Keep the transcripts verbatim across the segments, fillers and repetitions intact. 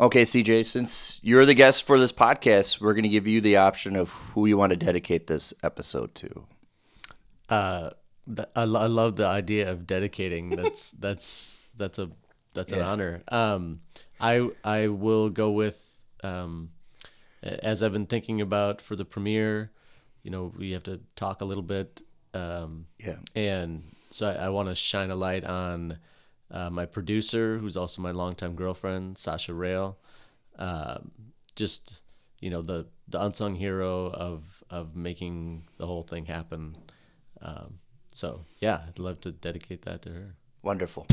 Okay, C J, since you're the guest for this podcast, we're going to give you the option of who you want to dedicate this episode to. Uh, th- I, lo- I love the idea of dedicating. That's that's that's a that's yeah. an honor. Um, I I will go with um, as I've been thinking about for the premiere. You know, we have to talk a little bit. Um, yeah, and so I, I want to shine a light on. Uh, my producer, who's also my longtime girlfriend, Sasha Rail, uh, just, you know, the, the unsung hero of of making the whole thing happen. Um, so, yeah, I'd love to dedicate that to her. Wonderful.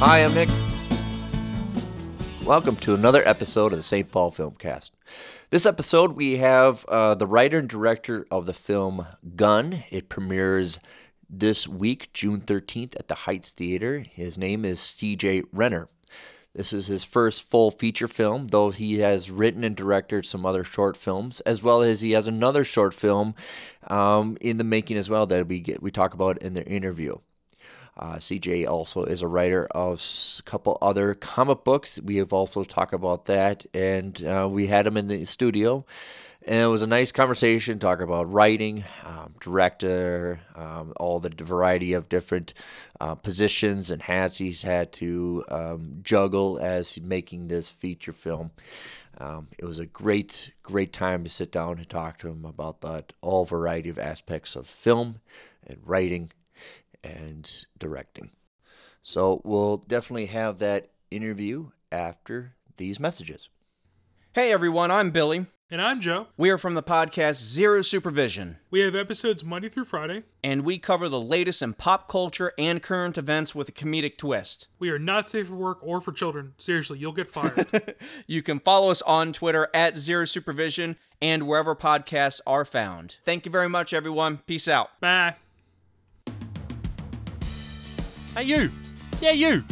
Hi, I'm Nick. Welcome to another episode of the Saint Paul Filmcast. This episode, we have uh, the writer and director of the film Gun. It premieres this week, June thirteenth, at the Heights Theater. His name is C J. Renner. This is his first full feature film, though he has written and directed some other short films, as well as he has another short film um, in the making as well that we get, we talk about in the interview. Uh, C J also is a writer of a couple other comic books. We have also talked about that, and uh, we had him in the studio, and it was a nice conversation, talking about writing, um, director, um, all the variety of different uh, positions and hats he's had to um, juggle as making this feature film. Um, it was a great, great time to sit down and talk to him about that, all variety of aspects of film and writing and directing. So we'll definitely have that interview after these messages. Hey everyone, I'm Billy. And I'm Joe. We are from the podcast Zero Supervision. We have episodes Monday through Friday. And we cover the latest in pop culture and current events with a comedic twist. We are not safe for work or for children. Seriously, you'll get fired. You can follow us on Twitter at Zero Supervision and wherever podcasts are found. Thank you very much, everyone. Peace out. Bye. Hey, you. Yeah, you.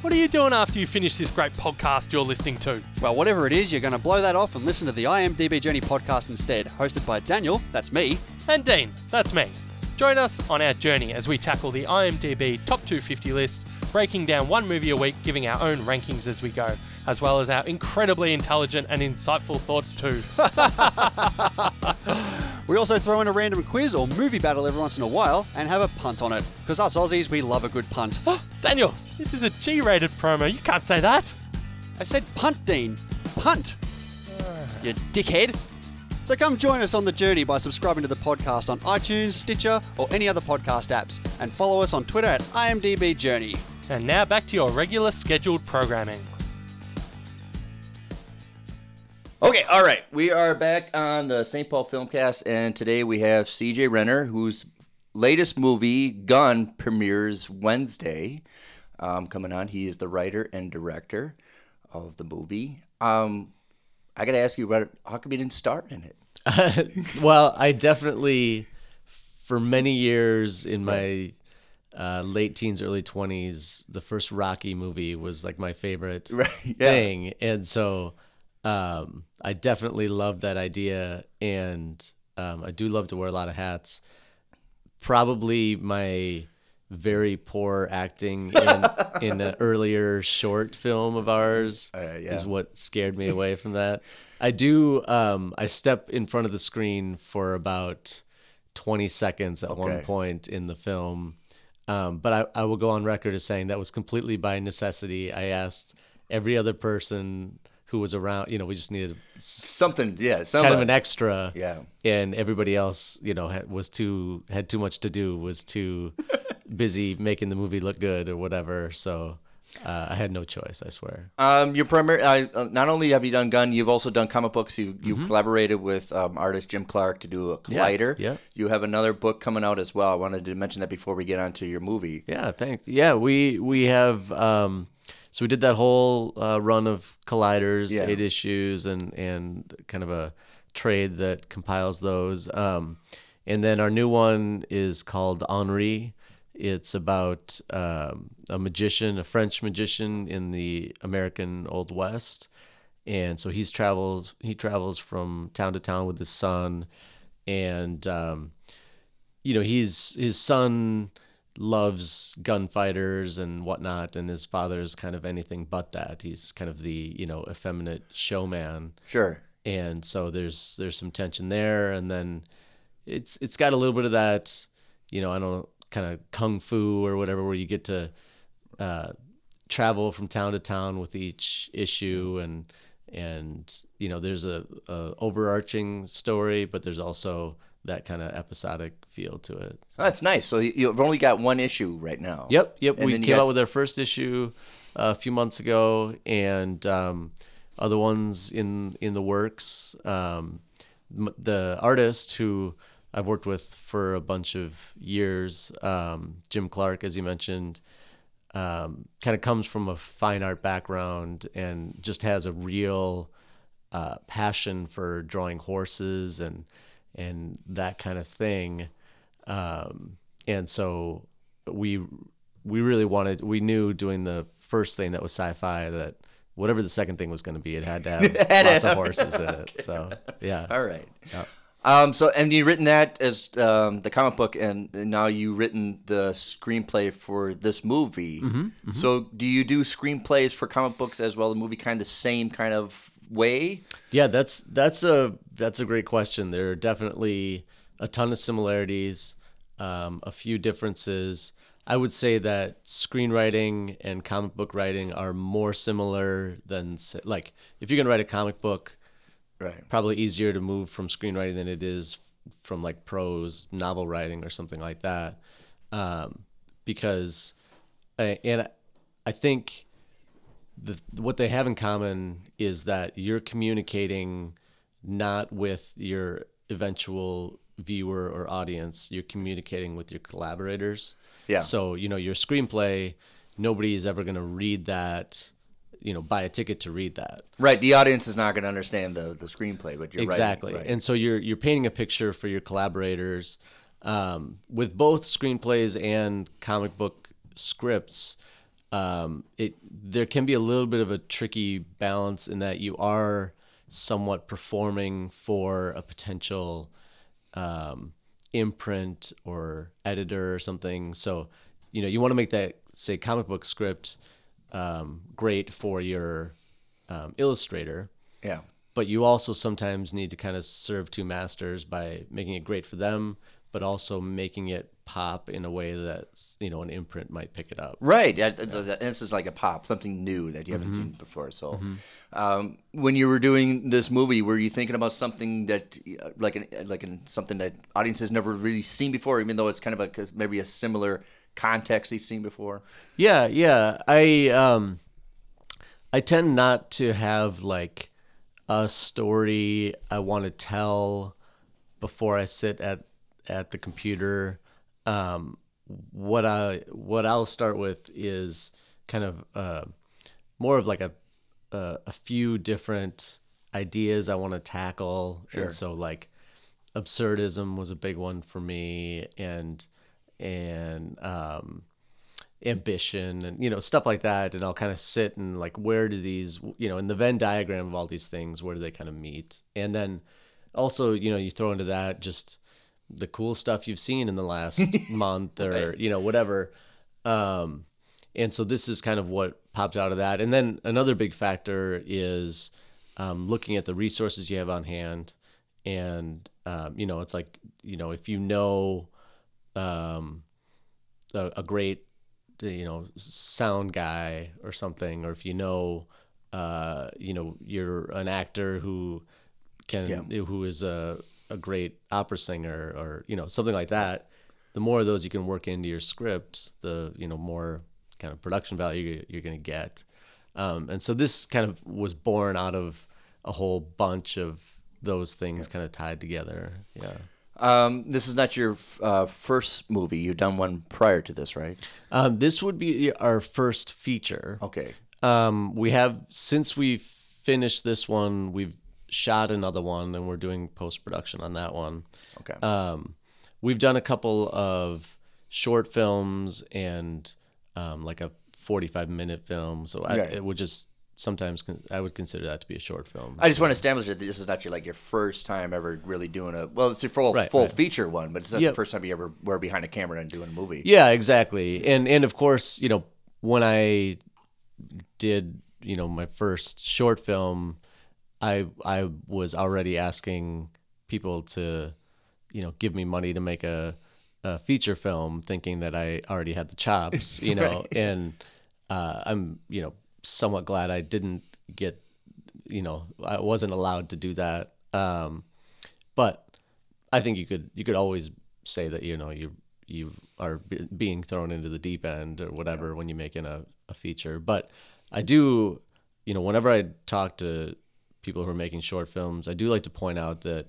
What are you doing after you finish this great podcast you're listening to? Well, whatever it is, you're going to blow that off and listen to the I M D B Journey podcast instead, hosted by Daniel, that's me, and Dean, that's me. Join us on our journey as we tackle the I M D B Top two fifty list, breaking down one movie a week, giving our own rankings as we go, as well as our incredibly intelligent and insightful thoughts too. We also throw in a random quiz or movie battle every once in a while and have a punt on it. Because us Aussies, we love a good punt. Daniel, this is a G-rated promo. You can't say that. I said punt, Dean. Punt. Uh. You dickhead. So come join us on the journey by subscribing to the podcast on iTunes, Stitcher, or any other podcast apps. And follow us on Twitter at I M D B Journey. And now back to your regular scheduled programming. Okay, all right. We are back on the Saint Paul Filmcast, and today we have C J. Renner, whose latest movie, Gun, premieres Wednesday. Um, coming on, he is the writer and director of the movie. Um, I got to ask you about it. How come you didn't star in it? Uh, well, I definitely, for many years in my uh, late teens, early twenties, the first Rocky movie was like my favorite right, yeah. thing, and so. Um, I definitely love that idea, and um, I do love to wear a lot of hats. Probably my very poor acting in, in an earlier short film of ours uh, yeah. is what scared me away from that. I do, um, I step in front of the screen for about twenty seconds at okay. one point in the film, um, but I, I will go on record as saying that was completely by necessity. I asked every other person who was around, you know, we just needed something, yeah, something. Kind of an extra, yeah. And everybody else, you know, had, was too had too much to do, was too busy making the movie look good or whatever. So uh, I had no choice, I swear. Um, your primary, uh, not only have you done Gun, you've also done comic books. You you mm-hmm. collaborated with um, artist Jim Clark to do a Collider. Yeah, yeah. You have another book coming out as well. I wanted to mention that before we get onto your movie. Yeah, thanks. Yeah, we we have. Um, So we did that whole uh, run of Colliders, yeah. eight issues, and, and kind of a trade that compiles those. Um, And then our new one is called Henri. It's about um, a magician, a French magician in the American Old West. And so he's traveled, he travels from town to town with his son. And, um, you know, he's, his son loves gunfighters and whatnot. And his father is kind of anything but that. He's kind of the, you know, effeminate showman. Sure. And so there's, there's some tension there. And then it's, it's got a little bit of that, you know, I don't know, kind of kung fu or whatever, where you get to, uh, travel from town to town with each issue, and and you know there's a, a overarching story, but there's also that kind of episodic feel to it. Oh, that's nice. So you've only got one issue right now. Yep, yep. And we came got... out with our first issue a few months ago, and um, other ones in in the works. Um, the artist who I've worked with for a bunch of years, um, Jim Clark, as you mentioned. Um, kind of comes from a fine art background and just has a real uh, passion for drawing horses and and that kind of thing. Um, and so we we really wanted, we knew doing the first thing that was sci-fi that whatever the second thing was going to be, it had to have lots of horses in it. Okay. So, yeah. All right. Yeah. Um, so, and you've written that as um, the comic book, and now you've written the screenplay for this movie. Mm-hmm, mm-hmm. So, do you do screenplays for comic books as well? The movie kind of the same kind of way? Yeah, that's that's a that's a great question. There are definitely a ton of similarities, um, a few differences. I would say that screenwriting and comic book writing are more similar than, like, if you're gonna write a comic book. Right. Probably easier to move from screenwriting than it is from like prose, novel writing or something like that. Um, because, I, and I, I think the, what they have in common is that you're communicating not with your eventual viewer or audience, you're communicating with your collaborators. Yeah. So, you know, your screenplay, nobody is ever going to read that. You know, buy a ticket to read that. Right. The audience is not going to understand the, the screenplay, but you're exactly. Right. And so you're you're painting a picture for your collaborators. Um, with both screenplays and comic book scripts, um, it there can be a little bit of a tricky balance in that you are somewhat performing for a potential um, imprint or editor or something. So, you know, you want to make that, say, comic book script Um, great for your um, illustrator. Yeah. But you also sometimes need to kind of serve two masters by making it great for them, but also making it pop in a way that, you know, an imprint might pick it up. Right. Yeah. This is like a pop, something new that you haven't mm-hmm. seen before. So mm-hmm. um, when you were doing this movie, were you thinking about something that, like an, like an, something that audiences never really seen before, even though it's kind of a, maybe a similar context they've seen before? Yeah, yeah. I um, I tend not to have like a story I want to tell before I sit at at the computer. Um, what I what I'll start with is kind of uh, more of like a uh, a few different ideas I want to tackle. Sure. And so like absurdism was a big one for me, and. and um, ambition and, you know, stuff like that. And I'll kind of sit and like, where do these, you know, in the Venn diagram of all these things, where do they kind of meet? And then also, you know, you throw into that just the cool stuff you've seen in the last month or, right. you know, whatever. Um, and so this is kind of what popped out of that. And then another big factor is um, looking at the resources you have on hand. And, um, you know, it's like, you know, if you know, um, a, a great, you know, sound guy or something, or if you know, uh, you know, you're an actor who can, yeah. who is a, a great opera singer or, you know, something like that, the more of those you can work into your script, the, you know, more kind of production value you're going to get. Um, and so this kind of was born out of a whole bunch of those things yeah. kind of tied together. Yeah. Um, this is not your uh, first movie. You've done one prior to this, right? Um, this would be our first feature. Okay. Um, we have, since we finished this one, we've shot another one, and we're doing post-production on that one. Okay. Um, we've done a couple of short films and um, like a forty-five minute film. So I, right. it would just sometimes con- I would consider that to be a short film. I just want to establish that this is not your, like your first time ever really doing a, well, it's your full, right, full right. feature one, but it's not yep. the first time you ever were behind a camera and doing a movie. Yeah, exactly. And, and of course, you know, when I did, you know, my first short film, I I was already asking people to, you know, give me money to make a, a feature film, thinking that I already had the chops, you know, right. and uh, I'm, you know, somewhat glad I didn't get, you know, I wasn't allowed to do that. Um, but I think you could you could always say that, you know, you you are b- being thrown into the deep end or whatever yeah. when you make in a, a feature. But I do, you know, whenever I talk to people who are making short films, I do like to point out that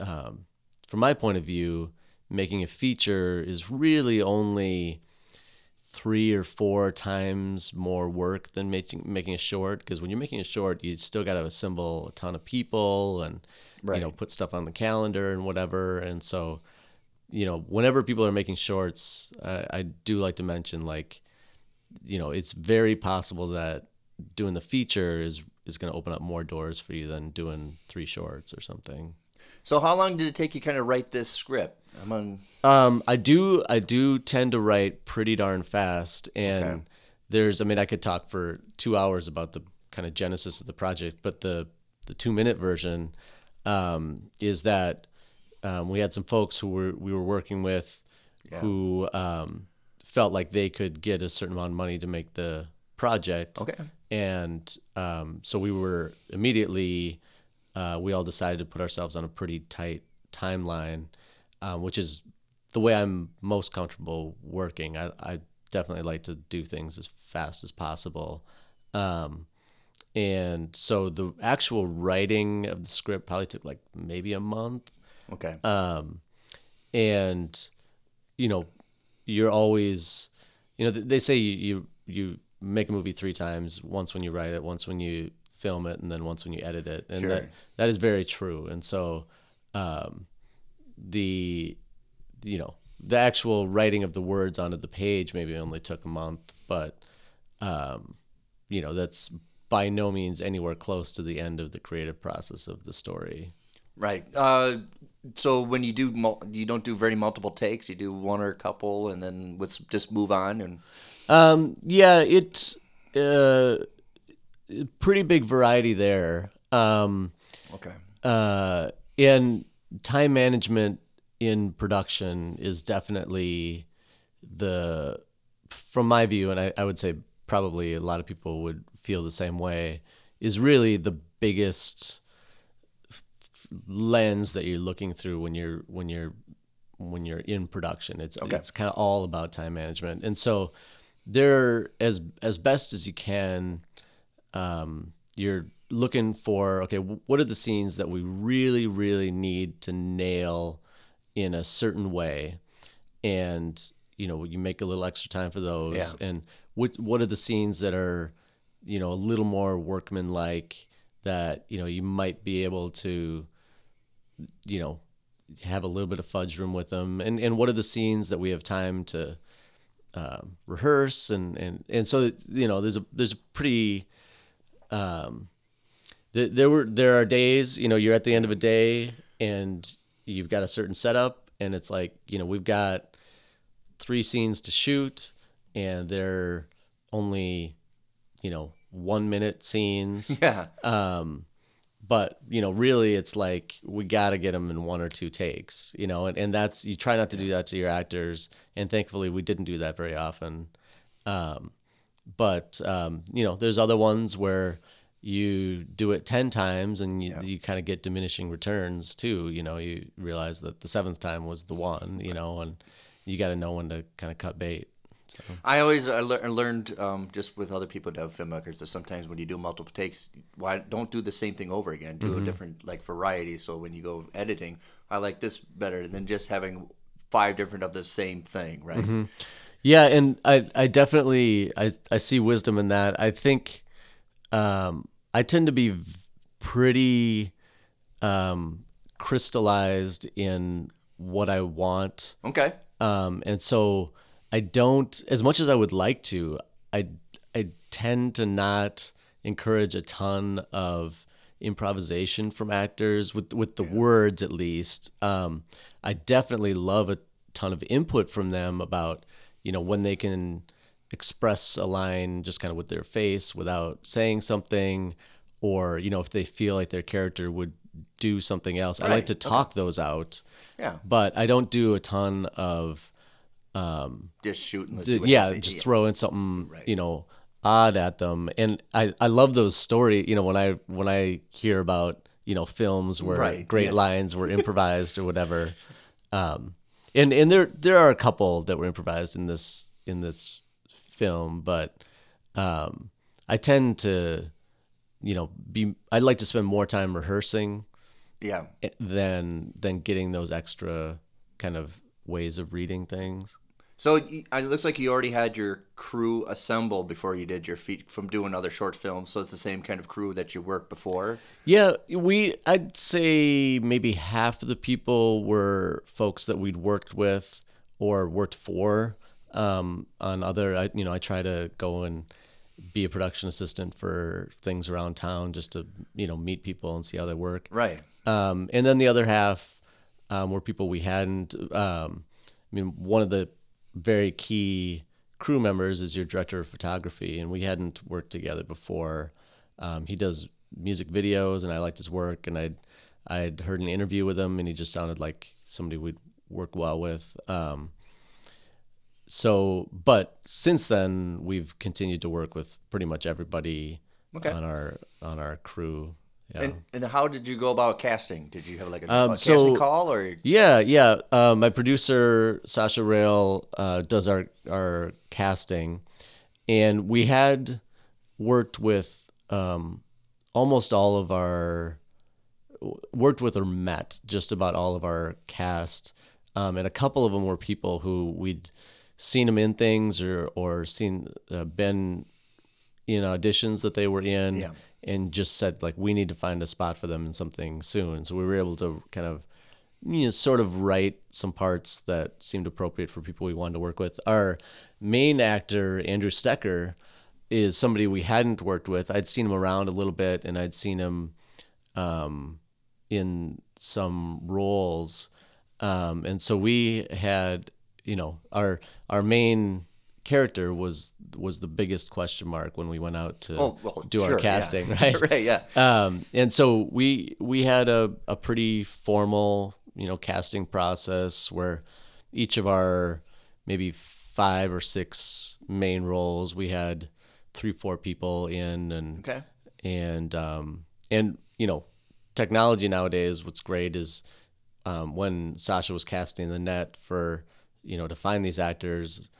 um, from my point of view, making a feature is really only three or four times more work than making making a short. Because when you're making a short, you still got to assemble a ton of people and right. you know put stuff on the calendar and whatever. And so, you know, whenever people are making shorts, I, I do like to mention like, you know, it's very possible that doing the feature is is going to open up more doors for you than doing three shorts or something. So how long did it take you kind of write this script? I'm on... Um, I do I do tend to write pretty darn fast. And okay. there's, I mean, I could talk for two hours about the kind of genesis of the project, but the, the two-minute version um, is that um, we had some folks who were, we were working with yeah. who um, felt like they could get a certain amount of money to make the project. Okay. And um, so we were immediately... Uh, we all decided to put ourselves on a pretty tight timeline, uh, which is the way I'm most comfortable working. I, I definitely like to do things as fast as possible. Um, and so the actual writing of the script probably took like maybe a month. Okay. Um, and, you know, you're always, you know, they say you, you, you make a movie three times, once when you write it, once when you film it, and then once when you edit it, and sure. that that is very true. And so um the you know the actual writing of the words onto the page maybe only took a month, but um you know that's by no means anywhere close to the end of the creative process of the story. Right. Uh so when you do mul- you don't do very multiple takes, you do one or a couple and then let's just move on. And um yeah it's uh pretty big variety there. Um, okay. Uh, and time management in production is definitely the, from my view, and I, I would say probably a lot of people would feel the same way, is really the biggest lens that you're looking through when you're when you're when you're in production. It's okay. It's kind of all about time management, and so there, as as best as you can. Um, you're looking for, okay, what are the scenes that we really, really need to nail in a certain way? And, you know, you make a little extra time for those. Yeah. And what, what are the scenes that are, you know, a little more workman-like that, you know, you might be able to, you know, have a little bit of fudge room with them? And, and what are the scenes that we have time to uh, rehearse? And, and, and so, you know, there's a, there's a pretty... Um, th- there were, there are days, you know, you're at the end of a day and you've got a certain setup and it's like, you know, we've got three scenes to shoot and they're only, you know, one minute scenes. Yeah. Um, but you know, really it's like, we got to get them in one or two takes, you know, and, and that's, you try not to do that to your actors. And thankfully we didn't do that very often. Um, But, um, you know, there's other ones where you do it ten times and you, yeah. you kind of get diminishing returns too. You know, you realize that the seventh time was the one, you right. know, and you got to know when to kind of cut bait. So. I always I le- learned um, just with other people that have filmmakers that sometimes when you do multiple takes, why don't do the same thing over again, do mm-hmm. a different like variety. So when you go editing, I like this better than just having five different of the same thing, right? Mm-hmm. Yeah, and I, I definitely I, I see wisdom in that. I think um, I tend to be pretty um, crystallized in what I want. Okay. Um, and so I don't, as much as I would like to, I, I tend to not encourage a ton of improvisation from actors with, with the yeah. words, at least. Um, I definitely love a ton of input from them about, you know, when they can express a line just kind of with their face without saying something, or, you know, if they feel like their character would do something else. Right. I like to talk okay. those out. Yeah. But I don't do a ton of um just shooting let's d- yeah, just idea. throwing something, right. you know, odd at them. And I, I love those stories, you know, when I when I hear about, you know, films where right. great yeah. lines were improvised or whatever. Um and, and there there are a couple that were improvised in this in this film, but um I tend to you know, be, I'd like to spend more time rehearsing yeah. than, than getting those extra kind of ways of reading things. So it looks like you already had your crew assembled before you did your feat from doing other short films. So it's the same kind of crew that you worked before. Yeah. We, I'd say maybe half of the people were folks that we'd worked with or worked for, um, on other, I, you know, I try to go and be a production assistant for things around town just to, you know, meet people and see how they work. Right. Um, and then the other half um, were people we hadn't. Um, I mean, one of the very key crew members is your director of photography, and we hadn't worked together before. Um, he does music videos, and I liked his work, and I'd, I'd heard an interview with him, and he just sounded like somebody we'd work well with. Um, So, but since then, we've continued to work with pretty much everybody okay. on our on our crew. Yeah. And, and how did you go about casting? Did you have like a, um, a so, casting call or? Yeah, yeah. Uh, my producer Sasha Rail uh, does our our casting, and we had worked with um, almost all of our worked with or met just about all of our cast, um, and a couple of them were people who we'd seen them in things or, or seen, uh, been in auditions that they were in yeah. and just said like, we need to find a spot for them in something soon. So we were able to kind of, you know, sort of write some parts that seemed appropriate for people we wanted to work with. Our main actor, Andrew Stecker, is somebody we hadn't worked with. I'd seen him around a little bit and I'd seen him, um, in some roles. Um, and so we had, you know, our our main character was was the biggest question mark when we went out to oh, well, do sure, our casting, yeah. right? right, yeah. Um, and so we we had a, a pretty formal, you know, casting process where each of our maybe five or six main roles, we had three, four people in, and okay. and um, and you know, technology nowadays. What's great is um, when Sasha was casting the net for, you know, to find these actors,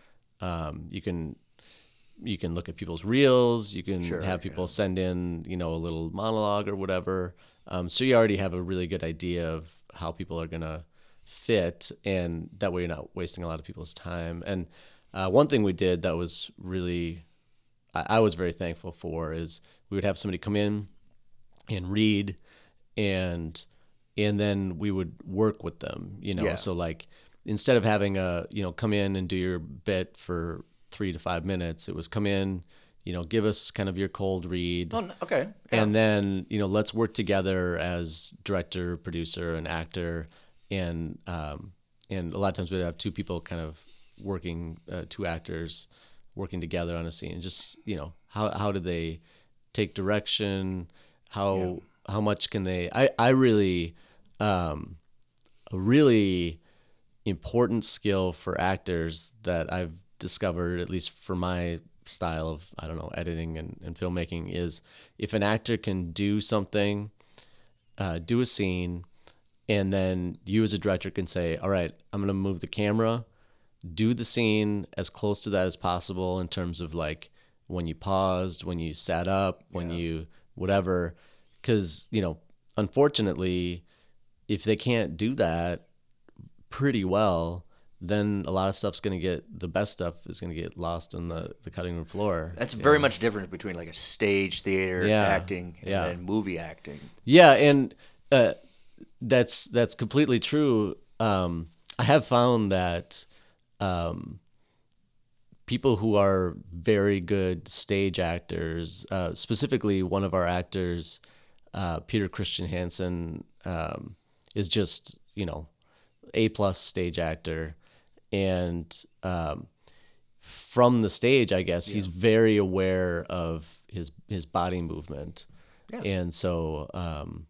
um, you can you can look at people's reels. You can sure, have people yeah. send in, you know, a little monologue or whatever. Um, so you already have a really good idea of how people are gonna fit, and that way you're not wasting a lot of people's time. And uh, one thing we did that was really, I, I was very thankful for, is we would have somebody come in and read, and and then we would work with them. You know, yeah. so like, instead of having a, you know, come in and do your bit for three to five minutes, it was come in, you know, give us kind of your cold read. Oh, okay. Yeah. And then, you know, let's work together as director, producer, and actor. And um, and a lot of times we'd have two people kind of working, uh, two actors working together on a scene. Just, you know, how how do they take direction? How yeah. how much can they? I, I really, um, really... important skill for actors that I've discovered, at least for my style of, I don't know, editing and, and filmmaking, is if an actor can do something, uh, do a scene, and then you as a director can say, all right, I'm going to move the camera, do the scene as close to that as possible in terms of like when you paused, when you sat up, when yeah. you, whatever. Because, you know, unfortunately, if they can't do that pretty well, then a lot of stuff's going to get, the best stuff is going to get lost on the, the cutting room floor. That's very know. much different between like a stage theater yeah. acting and yeah. then movie acting. Yeah, and uh, that's that's completely true. um, I have found that um, people who are very good stage actors, uh, specifically one of our actors, uh, Peter Christian Hansen, um, is just, you know, A-plus stage actor. And um, from the stage, I guess, yeah. he's very aware of his his body movement. Yeah. And so, um,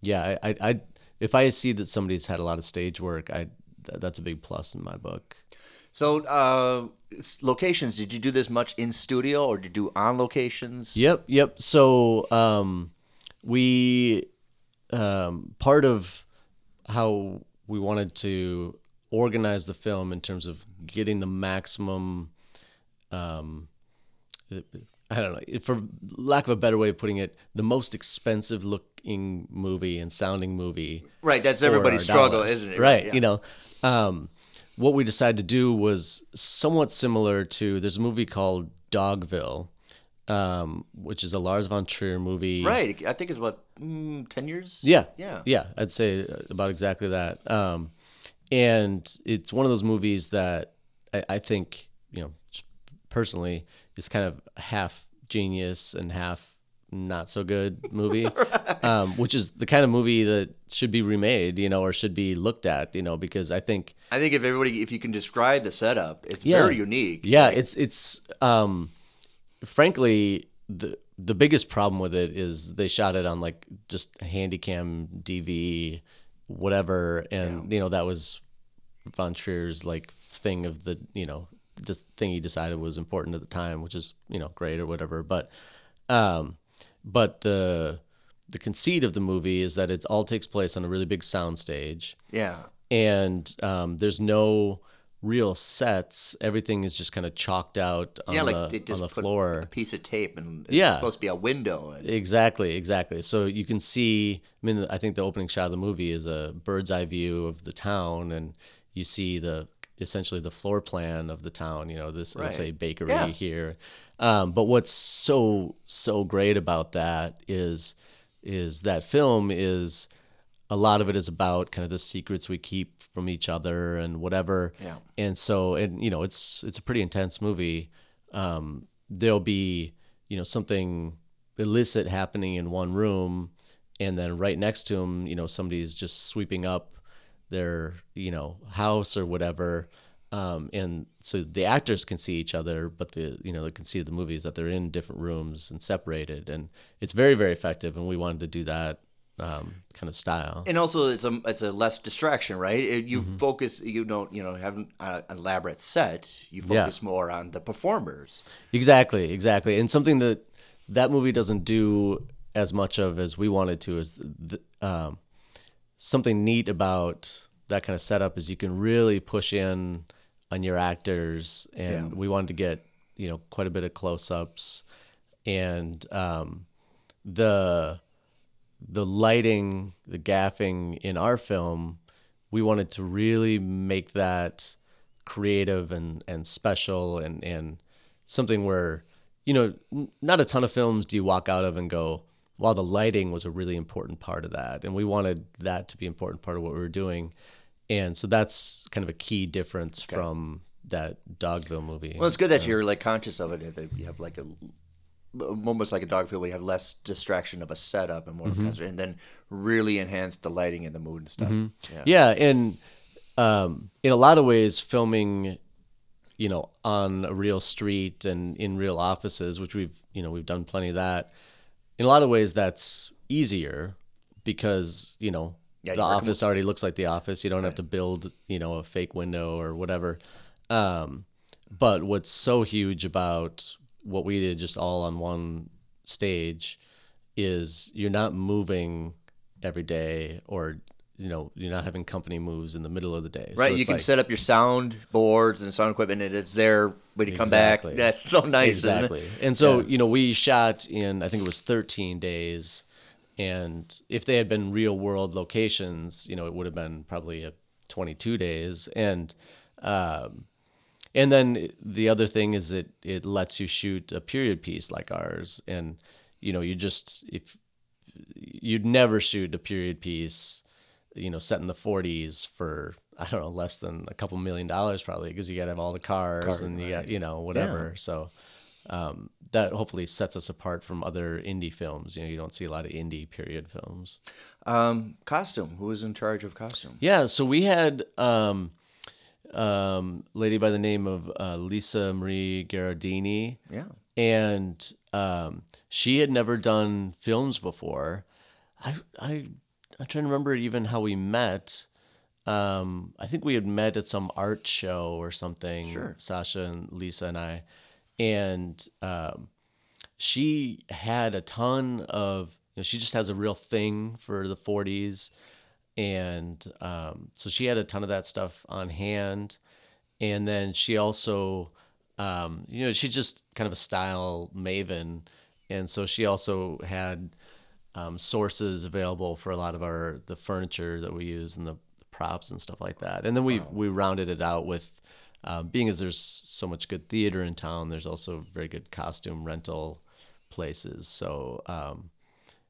yeah, I, I, I if I see that somebody's had a lot of stage work, I that's a big plus in my book. So uh, locations, did you do this much in studio or did you do on locations? Yep, yep. So um, we, um, part of how we wanted to organize the film in terms of getting the maximum, um, I don't know, for lack of a better way of putting it, the most expensive looking movie and sounding movie. Right, that's everybody's struggle, dollars. Isn't it? Right, yeah. You know. Um, what we decided to do was somewhat similar to, there's a movie called Dogville, um, which is a Lars von Trier movie. Right, I think it's what, mm, ten years? Yeah, yeah, yeah. I'd say about exactly that. Um, and it's one of those movies that I, I think, you know, personally, is kind of half genius and half not so good movie, right. um, which is the kind of movie that should be remade, you know, or should be looked at, you know, because I think I think if everybody, if you can describe the setup, it's yeah, very unique. Yeah, like, it's it's um, frankly the the biggest problem with it is they shot it on like just Handycam D V, whatever, and yeah. you know that was Von Trier's like thing of the you know the thing he decided was important at the time, which is you know great or whatever, but. Um, But the the conceit of the movie is that it all takes place on a really big soundstage. Yeah. And um, there's no real sets. Everything is just kind of chalked out on yeah, like the, they just on the put floor. A piece of tape, and it's yeah. supposed to be a window. And... Exactly, exactly. So you can see, I mean, I think the opening shot of the movie is a bird's eye view of the town, and you see the essentially the floor plan of the town, you know, this, right. say, bakery yeah. here. Um, but what's so, so great about that is, is that film is a lot of it is about kind of the secrets we keep from each other and whatever. Yeah. And so, and you know, it's, it's a pretty intense movie. Um, there'll be, you know, something illicit happening in one room and then right next to him, you know, somebody's just sweeping up their, you know, house or whatever. Um, and so the actors can see each other, but the, you know, they can see the movies that they're in different rooms and separated, and it's very, very effective. And we wanted to do that, um, kind of style. And also it's a, it's a less distraction, right? It, you mm-hmm. focus, you don't, you know, have an uh, elaborate set. You focus yeah. more on the performers. Exactly. Exactly. And something that that movie doesn't do as much of as we wanted to is, the, um, something neat about that kind of setup is you can really push in on your actors, and yeah. we wanted to get, you know, quite a bit of close-ups, and um, the the lighting, the gaffing in our film, we wanted to really make that creative and, and special and, and something where, you know, not a ton of films do you walk out of and go, while the lighting was a really important part of that. And we wanted that to be an important part of what we were doing. And so that's kind of a key difference okay. from that Dogville movie. Well, it's good that um, you're like conscious of it, that you have like a, almost like a Dogville where you have less distraction of a setup and more mm-hmm. concert, and then really enhance the lighting and the mood and stuff. Mm-hmm. Yeah. yeah. And um, in a lot of ways, filming, you know, on a real street and in real offices, which we've, you know, we've done plenty of that. In a lot of ways, that's easier because, you know, yeah, the office already looks like the office. You don't right. have to build, you know, a fake window or whatever. Um, but what's so huge about what we did just all on one stage is you're not moving every day, or, you know, you're not having company moves in the middle of the day. Right. So you can like, set up your sound boards and sound equipment, and it's there when you come exactly. back. That's so nice. Exactly. Isn't it? And so, yeah. you know, we shot in, I think it was thirteen days. And if they had been real world locations, you know, it would have been probably a twenty-two days. And, um, and then the other thing is that it lets you shoot a period piece like ours. And, you know, you just, if you'd never shoot a period piece, you know, set in the forties for I don't know, less than a couple million dollars probably, because you got to have all the cars Cart, and you right. got, you know, whatever. Yeah. So um, that hopefully sets us apart from other indie films. You know, you don't see a lot of indie period films. Um, costume. Who was in charge of costume? Yeah. So we had um, um, a lady by the name of uh, Lisa Marie Garardini. Yeah. And um, she had never done films before. I, I, I'm trying to remember even how we met. Um, I think we had met at some art show or something, sure. Sasha and Lisa and I, and, um, she had a ton of, you know, she just has a real thing for the forties. And, um, so she had a ton of that stuff on hand. And then she also, um, you know, she's just kind of a style maven. And so she also had, um, sources available for a lot of our, the furniture that we use and the props and stuff like that. And then we, wow. we rounded it out with, um, being as there's so much good theater in town, there's also very good costume rental places. So um,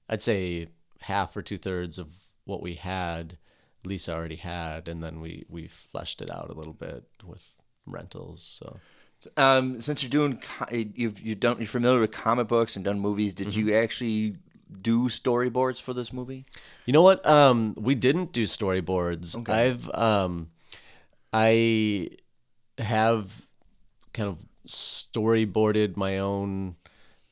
I'd say half or two thirds of what we had, Lisa already had, and then we, we fleshed it out a little bit with rentals. So um, since you're doing, you've, you've done, you're familiar with comic books and done movies, did mm-hmm. you actually do storyboards for this movie? You know what? Um, we didn't do storyboards. Okay. I've, um, I have kind of storyboarded my own,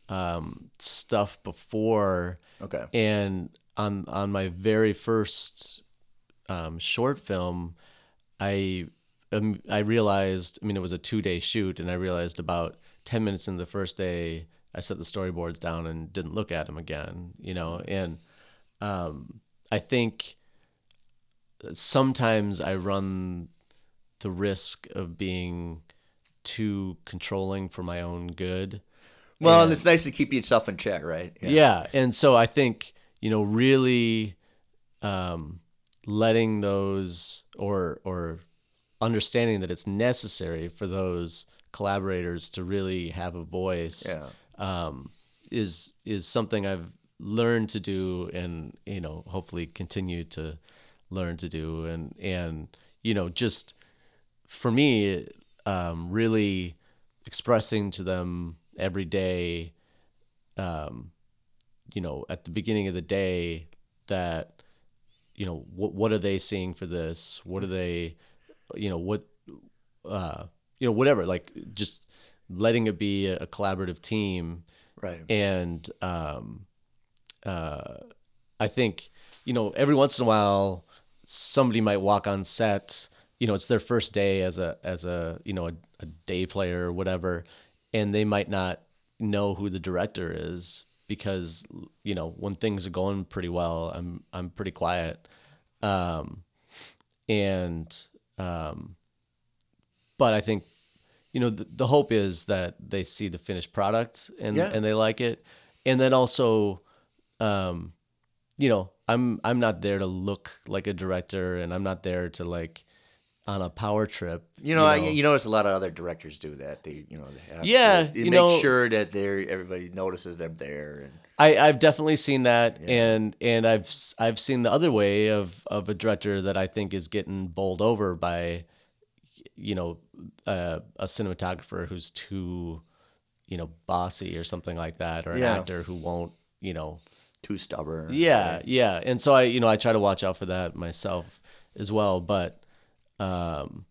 um, stuff before. Okay. And on, on my very first, um, short film, I, um, I realized, I mean, it was a two day shoot, and I realized about ten minutes into the first day, I set the storyboards down and didn't look at them again, you know? And, um, I think sometimes I run the risk of being too controlling for my own good. Well, and it's nice to keep yourself in check, right? Yeah. yeah. And so I think, you know, really, um, letting those or, or understanding that it's necessary for those collaborators to really have a voice. Yeah. Um, is is something I've learned to do, and you know, hopefully continue to learn to do, and and you know, just for me, um, really expressing to them every day, um, you know, at the beginning of the day, that you know, what what are they seeing for this? What are they, you know, what, uh, you know, whatever, like just. Letting it be a collaborative team. Right. And, um, uh, I think, you know, every once in a while somebody might walk on set, you know, it's their first day as a, as a, you know, a, a day player or whatever. And they might not know who the director is because, you know, when things are going pretty well, I'm, I'm pretty quiet. Um, and, um, but I think, you know, the, the hope is that they see the finished product and, yeah. and they like it. And then also, um, you know, I'm, I'm not there to look like a director, and I'm not there to like on a power trip. You know, you know, I, you notice a lot of other directors do that. They, you know, they have yeah, to, they you make know, sure that they're, everybody notices them there. And I, I've definitely seen that. Yeah. And, and I've, I've seen the other way of, of a director that I think is getting bowled over by, you know, uh, a cinematographer who's too, you know, bossy or something like that, or an yeah. actor who won't, you know, too stubborn. Yeah. Right? Yeah. And so I, you know, I try to watch out for that myself as well. But, um,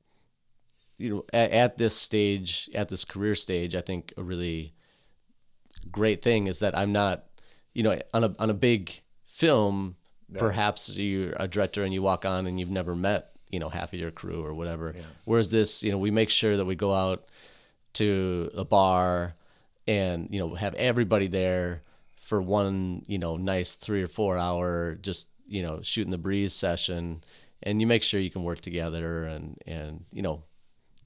you know, at, at this stage, at this career stage, I think a really great thing is that I'm not, you know, on a, on a big film, no. perhaps you're a director and you walk on and you've never met, you know, half of your crew or whatever. Yeah. Whereas this, you know, we make sure that we go out to a bar and, you know, have everybody there for one, you know, nice three or four hour, just, you know, shooting the breeze session, and you make sure you can work together and, and, you know,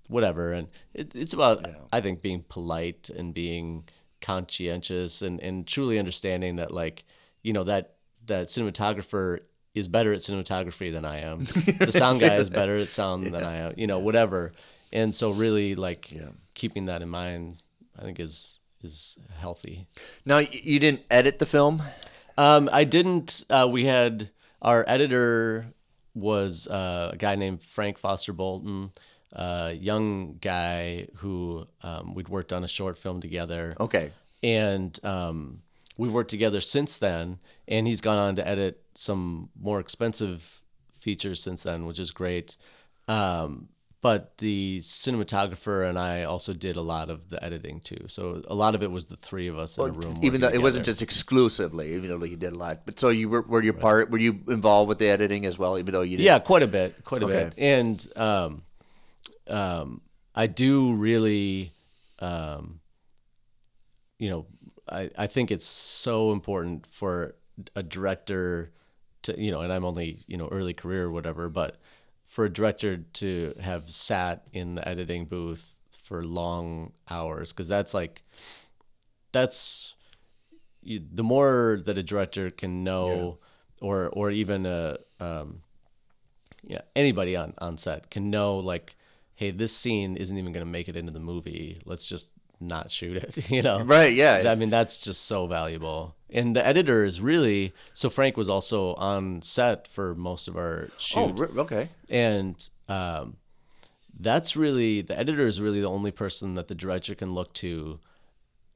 whatever. And it, it's about, yeah. I think being polite and being conscientious and, and truly understanding that, like, you know, that, that cinematographer is better at cinematography than I am. The sound guy is better at sound yeah. than I am, you know, whatever. And so really, like, yeah. keeping that in mind, I think is is healthy. Now, you didn't edit the film? Um, I didn't. Uh, we had our editor was uh, a guy named Frank Foster Bolton, a uh, young guy who um, we'd worked on a short film together. Okay. And um, we've worked together since then, and he's gone on to edit some more expensive features since then, which is great. Um, but the cinematographer and I also did a lot of the editing too. So a lot of it was the three of us in well, a room. Even though it together. wasn't just exclusively, even though you did a lot. But so you were, were your right. part, were you involved with the editing as well? Even though you did, yeah, quite a bit, quite a okay. bit. And um, um, I do really, um, you know, I, I think it's so important for a director to, you know, and I'm only, you know, early career or whatever, but for a director to have sat in the editing booth for long hours, because that's like, that's you, the more that a director can know, yeah. or or even a um, yeah anybody on, on set can know, like, hey, this scene isn't even going to make it into the movie. Let's just not shoot it, you know? Right, yeah. I mean, that's just so valuable. And the editor is really, so Frank was also on set for most of our shoot. Oh, okay. And um, that's really, the editor is really the only person that the director can look to.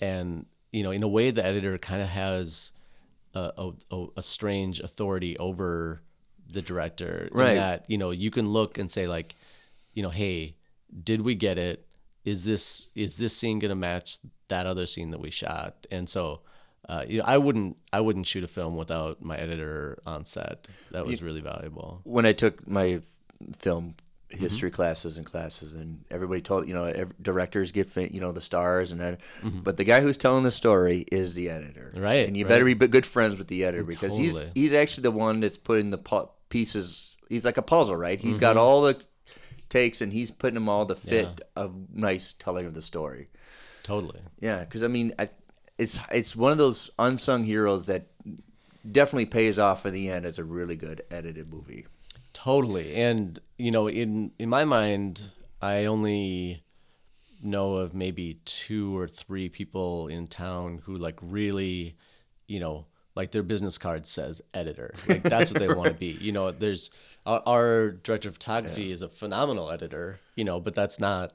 And, you know, in a way, the editor kind of has a, a, a strange authority over the director. Right. In that, you know, you can look and say, like, you know, hey, did we get it? Is this is this scene gonna match that other scene that we shot? And so, uh, you know, I wouldn't I wouldn't shoot a film without my editor on set. That was really valuable. When I took my film history mm-hmm. classes and classes, and everybody told you know every, directors get you know the stars and that, mm-hmm. but the guy who's telling the story is the editor, right? And you right. better be good friends with the editor, because totally. he's he's actually the one that's putting the pieces. He's like a puzzle, right? He's mm-hmm. got all the takes, and he's putting them all to fit yeah. a nice telling of the story. Totally. Yeah, because I mean, I, it's it's one of those unsung heroes that definitely pays off in the end as a really good edited movie. Totally, and you know, in in my mind, I only know of maybe two or three people in town who like really, you know, like their business card says editor. Like that's what they right. want to be. You know, there's. Our director of photography yeah. is a phenomenal editor, you know, but that's not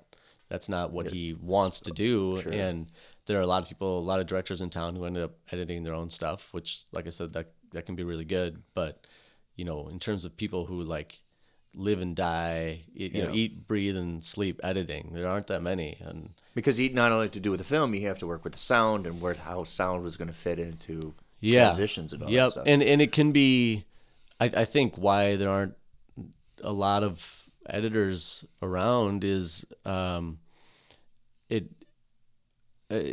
that's not what it's, he wants to do. Sure. And there are a lot of people, a lot of directors in town who ended up editing their own stuff, which, like I said, that that can be really good. But, you know, in terms of people who like live and die, you yeah. know, eat, breathe, and sleep editing, there aren't that many. And because you not only have to do with the film, you have to work with the sound and where how sound was going to fit into yeah. transitions and all yep. that stuff. And and it can be. I, I think why there aren't a lot of editors around is um, it. Uh,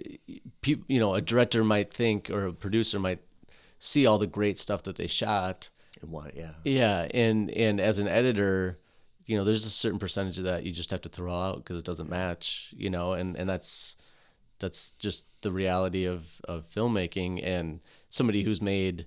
pe- you know, a director might think, or a producer might see all the great stuff that they shot. And want it, yeah. Yeah, and and as an editor, you know, there's a certain percentage of that you just have to throw out because it doesn't match. You know, and, and that's that's just the reality of of filmmaking. And somebody who's made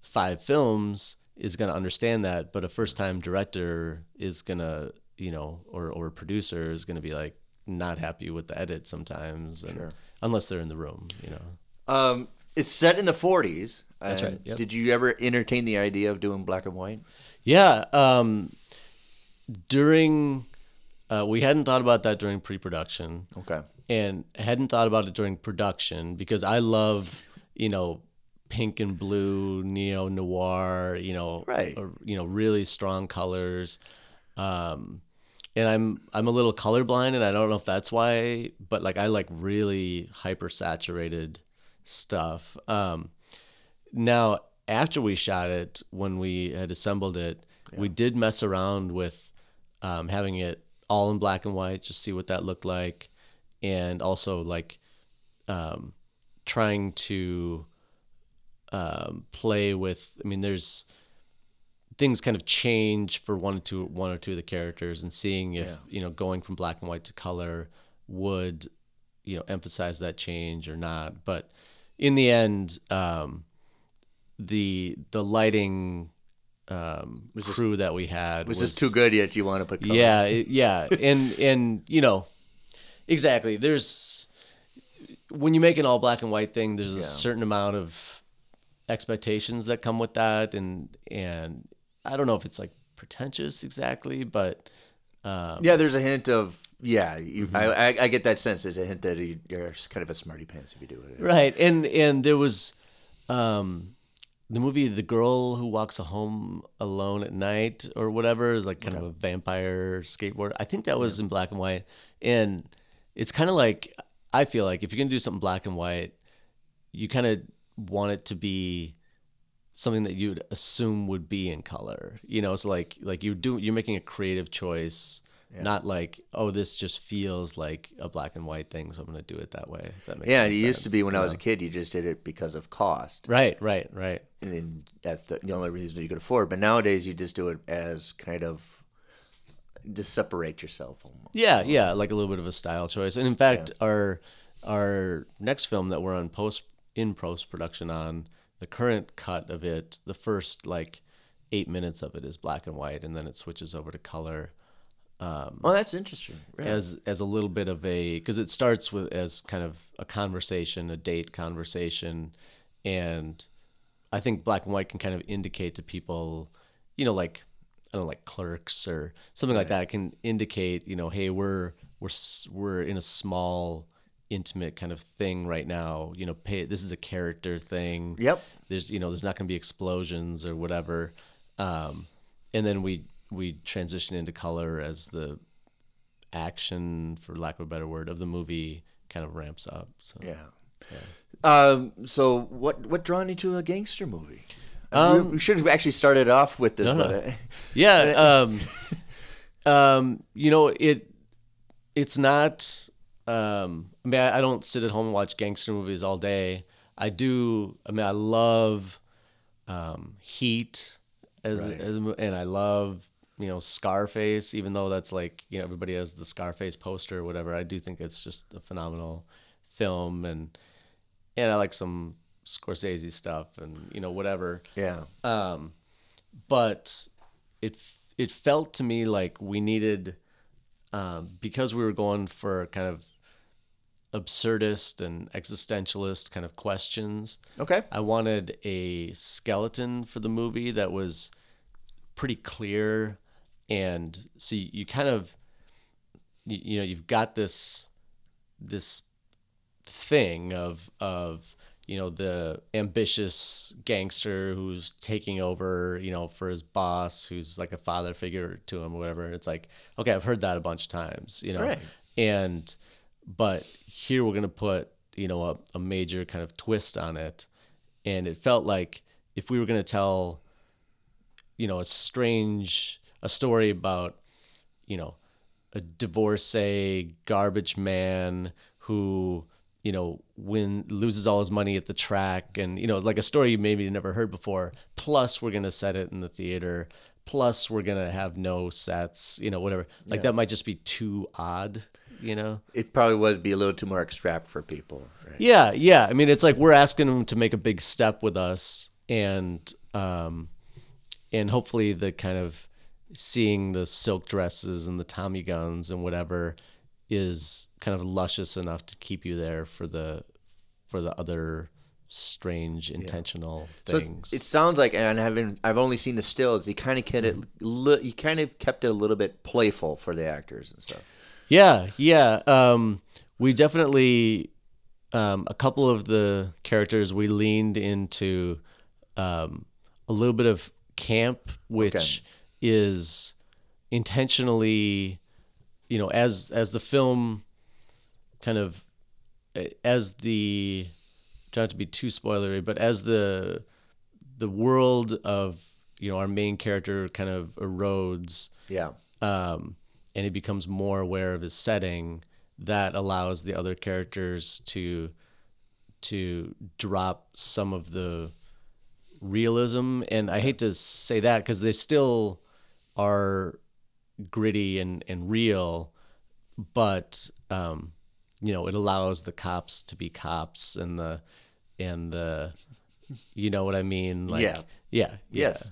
five films is going to understand that, but a first-time director is going to, you know, or or producer is going to be like not happy with the edit sometimes, and, sure. unless they're in the room, you know. Um, it's set in the forties. That's right. Yep. Did you ever entertain the idea of doing black and white? Yeah. Um, during, uh, we hadn't thought about that during pre-production. Okay. And hadn't thought about it during production because I love, you know, pink and blue, neo noir, you know, right. or, you know, really strong colors, um, and I'm I'm a little colorblind, and I don't know if that's why, but like I like really hyper-saturated stuff. Um, now, after we shot it, when we had assembled it, yeah. we did mess around with um, having it all in black and white, just see what that looked like, and also like um, trying to. Um, play with, I mean, there's things kind of change for one or two, one or two of the characters, and seeing if, yeah. you know, going from black and white to color would, you know, emphasize that change or not. But in the end, um, the, the lighting um, was crew this, that we had was, was just too good yet you want to put color. Yeah. It, yeah. and, and, you know, exactly. There's, when you make an all black and white thing, there's yeah. a certain amount of expectations that come with that, and and I don't know if it's like pretentious exactly, but um, yeah, there's a hint of yeah. You, mm-hmm. I, I I get that sense. There's a hint that you're kind of a smarty pants if you do it right. And and there was um, the movie The Girl Who Walks Home Alone at Night or whatever, is like kind okay. of a vampire skateboard. I think that was yeah. in black and white, and it's kind of like, I feel like if you're gonna do something black and white, you kind of want it to be something that you'd assume would be in color, you know. It's so like like you do you're making a creative choice, yeah. not like, oh, this just feels like a black and white thing, so I'm gonna do it that way. If that makes yeah, it sense. Used to be when yeah. I was a kid, you just did it because of cost. Right, right, right. And then that's the, the only reason you could afford. But nowadays, you just do it as kind of to separate yourself. Almost. Yeah, yeah, like a little bit of a style choice. And in fact, yeah. our our next film that we're on post in post production on, the current cut of it, the first like eight minutes of it is black and white, and then it switches over to color. Um, oh, that's interesting. Yeah. As as a little bit of a, because it starts with as kind of a conversation, a date conversation, and I think black and white can kind of indicate to people, you know, like I don't know, like Clerks or something right. like that. It can indicate, you know, hey, we're we're we're in a small, intimate kind of thing right now. You know, pay, this is a character thing. Yep. There's you know, there's not going to be explosions or whatever. Um, and then we. we transition into color as the action, for lack of a better word, of the movie kind of ramps up. So yeah. yeah. Um, so what what drawn you to a gangster movie? I mean, um, we should have actually started off with this. No, no. Yeah. um, um, you know, it it's not, um, I mean, I, I don't sit at home and watch gangster movies all day. I do, I mean, I love um, Heat as, right. as and I love, you know, Scarface, even though that's like, you know, everybody has the Scarface poster or whatever. I do think it's just a phenomenal film, and and I like some Scorsese stuff and, you know, whatever. Yeah. Um, but it it felt to me like we needed, um, because we were going for kind of absurdist and existentialist kind of questions. Okay. I wanted a skeleton for the movie that was pretty clear. And so you, you kind of, you, you know, you've got this, this thing of, of, you know, the ambitious gangster who's taking over, you know, for his boss, who's like a father figure to him or whatever. And it's like, okay, I've heard that a bunch of times, you know, right. and, but here we're going to put, you know, a, a major kind of twist on it. And it felt like if we were going to tell, you know, a strange, a story about, you know, a divorcee garbage man who, you know, win, loses all his money at the track, and, you know, like a story you maybe never heard before. Plus we're going to set it in the theater. Plus we're going to have no sets, you know, whatever. Like yeah. that might just be too odd, you know? It probably would be a little too more extract for people. Right? Yeah. Yeah. I mean, it's like, we're asking them to make a big step with us, and, um, and hopefully the kind of seeing the silk dresses and the Tommy guns and whatever is kind of luscious enough to keep you there for the for the other strange intentional yeah. things. So it sounds like, and having I've only seen the stills, he kind of kept it, he kind of kept it a little bit playful for the actors and stuff. Yeah, yeah. Um, we definitely um, a couple of the characters we leaned into um, a little bit of camp, which okay. is intentionally, you know, as as the film kind of, as the, not to be too spoilery, but as the the world of, you know, our main character kind of erodes, yeah, um, and he becomes more aware of his setting, that allows the other characters to to drop some of the realism. And I hate to say that because they still are gritty and, and real, but um, you know, it allows the cops to be cops, and the and the you know what I mean? Like, yeah. yeah, yeah, yes.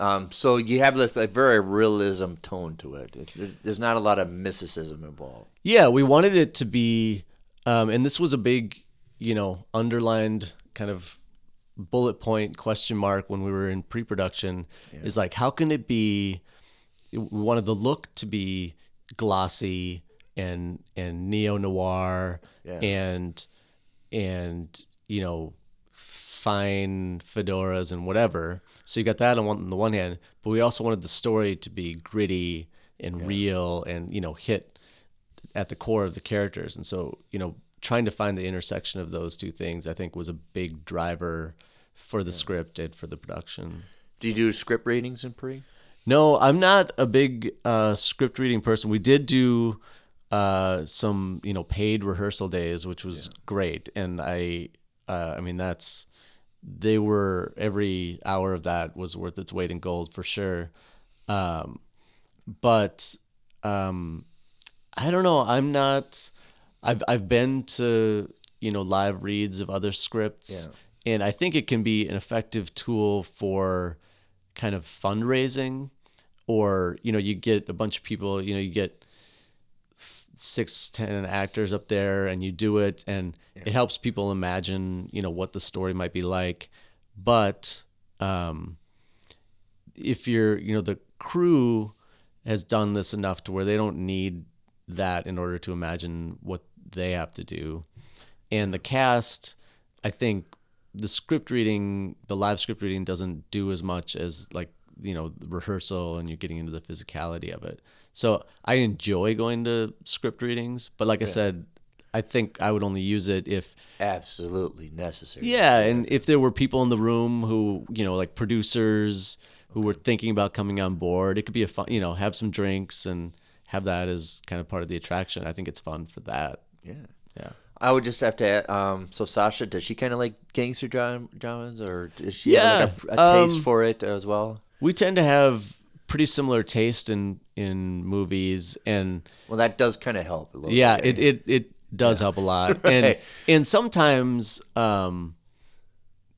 Um, so you have this like very realism tone to it. it. There's not a lot of mysticism involved. Yeah, we wanted it to be, um, and this was a big, you know, underlined kind of bullet point question mark when we were in pre-production yeah. is like, how can it be? We wanted the look to be glossy and and neo-noir yeah. and and you know, fine fedoras and whatever. So you got that on one on the one hand, but we also wanted the story to be gritty and yeah. real and, you know, hit at the core of the characters. And so, you know, trying to find the intersection of those two things, I think, was a big driver for the yeah. script and for the production. Do you do script readings in pre? No, I'm not a big uh, script reading person. We did do uh, some, you know, paid rehearsal days, which was yeah. great. And I, uh, I mean, that's, they were, every hour of that was worth its weight in gold for sure. Um, but um, I don't know. I'm not, I've, I've been to, you know, live reads of other scripts yeah. and I think it can be an effective tool for kind of fundraising, or, you know, you get a bunch of people, you know, you get six, ten actors up there and you do it, and yeah. it helps people imagine, you know, what the story might be like. But um, if you're, you know, the crew has done this enough to where they don't need that in order to imagine what they have to do. And the cast, I think, the script reading, the live script reading doesn't do as much as, like, you know, the rehearsal, and you're getting into the physicality of it. So I enjoy going to script readings, but like yeah. I said, I think I would only use it if absolutely necessary. Yeah. And if there were people in the room who, you know, like producers who were thinking about coming on board, it could be a fun, you know, have some drinks and have that as kind of part of the attraction. I think it's fun for that. Yeah. Yeah. I would just have to add, um, so Sasha, does she kind of like gangster dramas, or does she yeah, have like a, a taste um, for it as well? We tend to have pretty similar taste in, in movies. And well, that does kind of help a little yeah, bit. Yeah, it, it, it does yeah. help a lot. right. And and sometimes, um,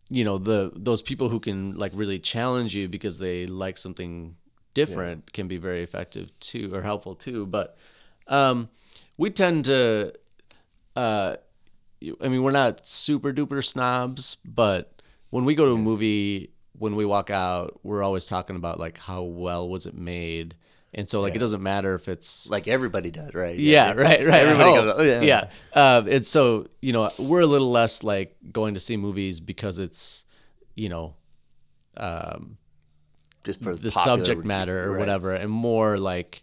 you know, the those people who can like really challenge you because they like something different yeah. can be very effective too, or helpful too. But um, we tend to... Uh, I mean, we're not super duper snobs, but when we go to a movie, when we walk out, we're always talking about like how well was it made, and so like yeah. it doesn't matter if it's like everybody does, right? Yeah, yeah right, right. Everybody oh, goes, oh, yeah. yeah. Uh, and so, you know, we're a little less like going to see movies because it's, you know, um, just for the, the subject matter or right. whatever, and more like,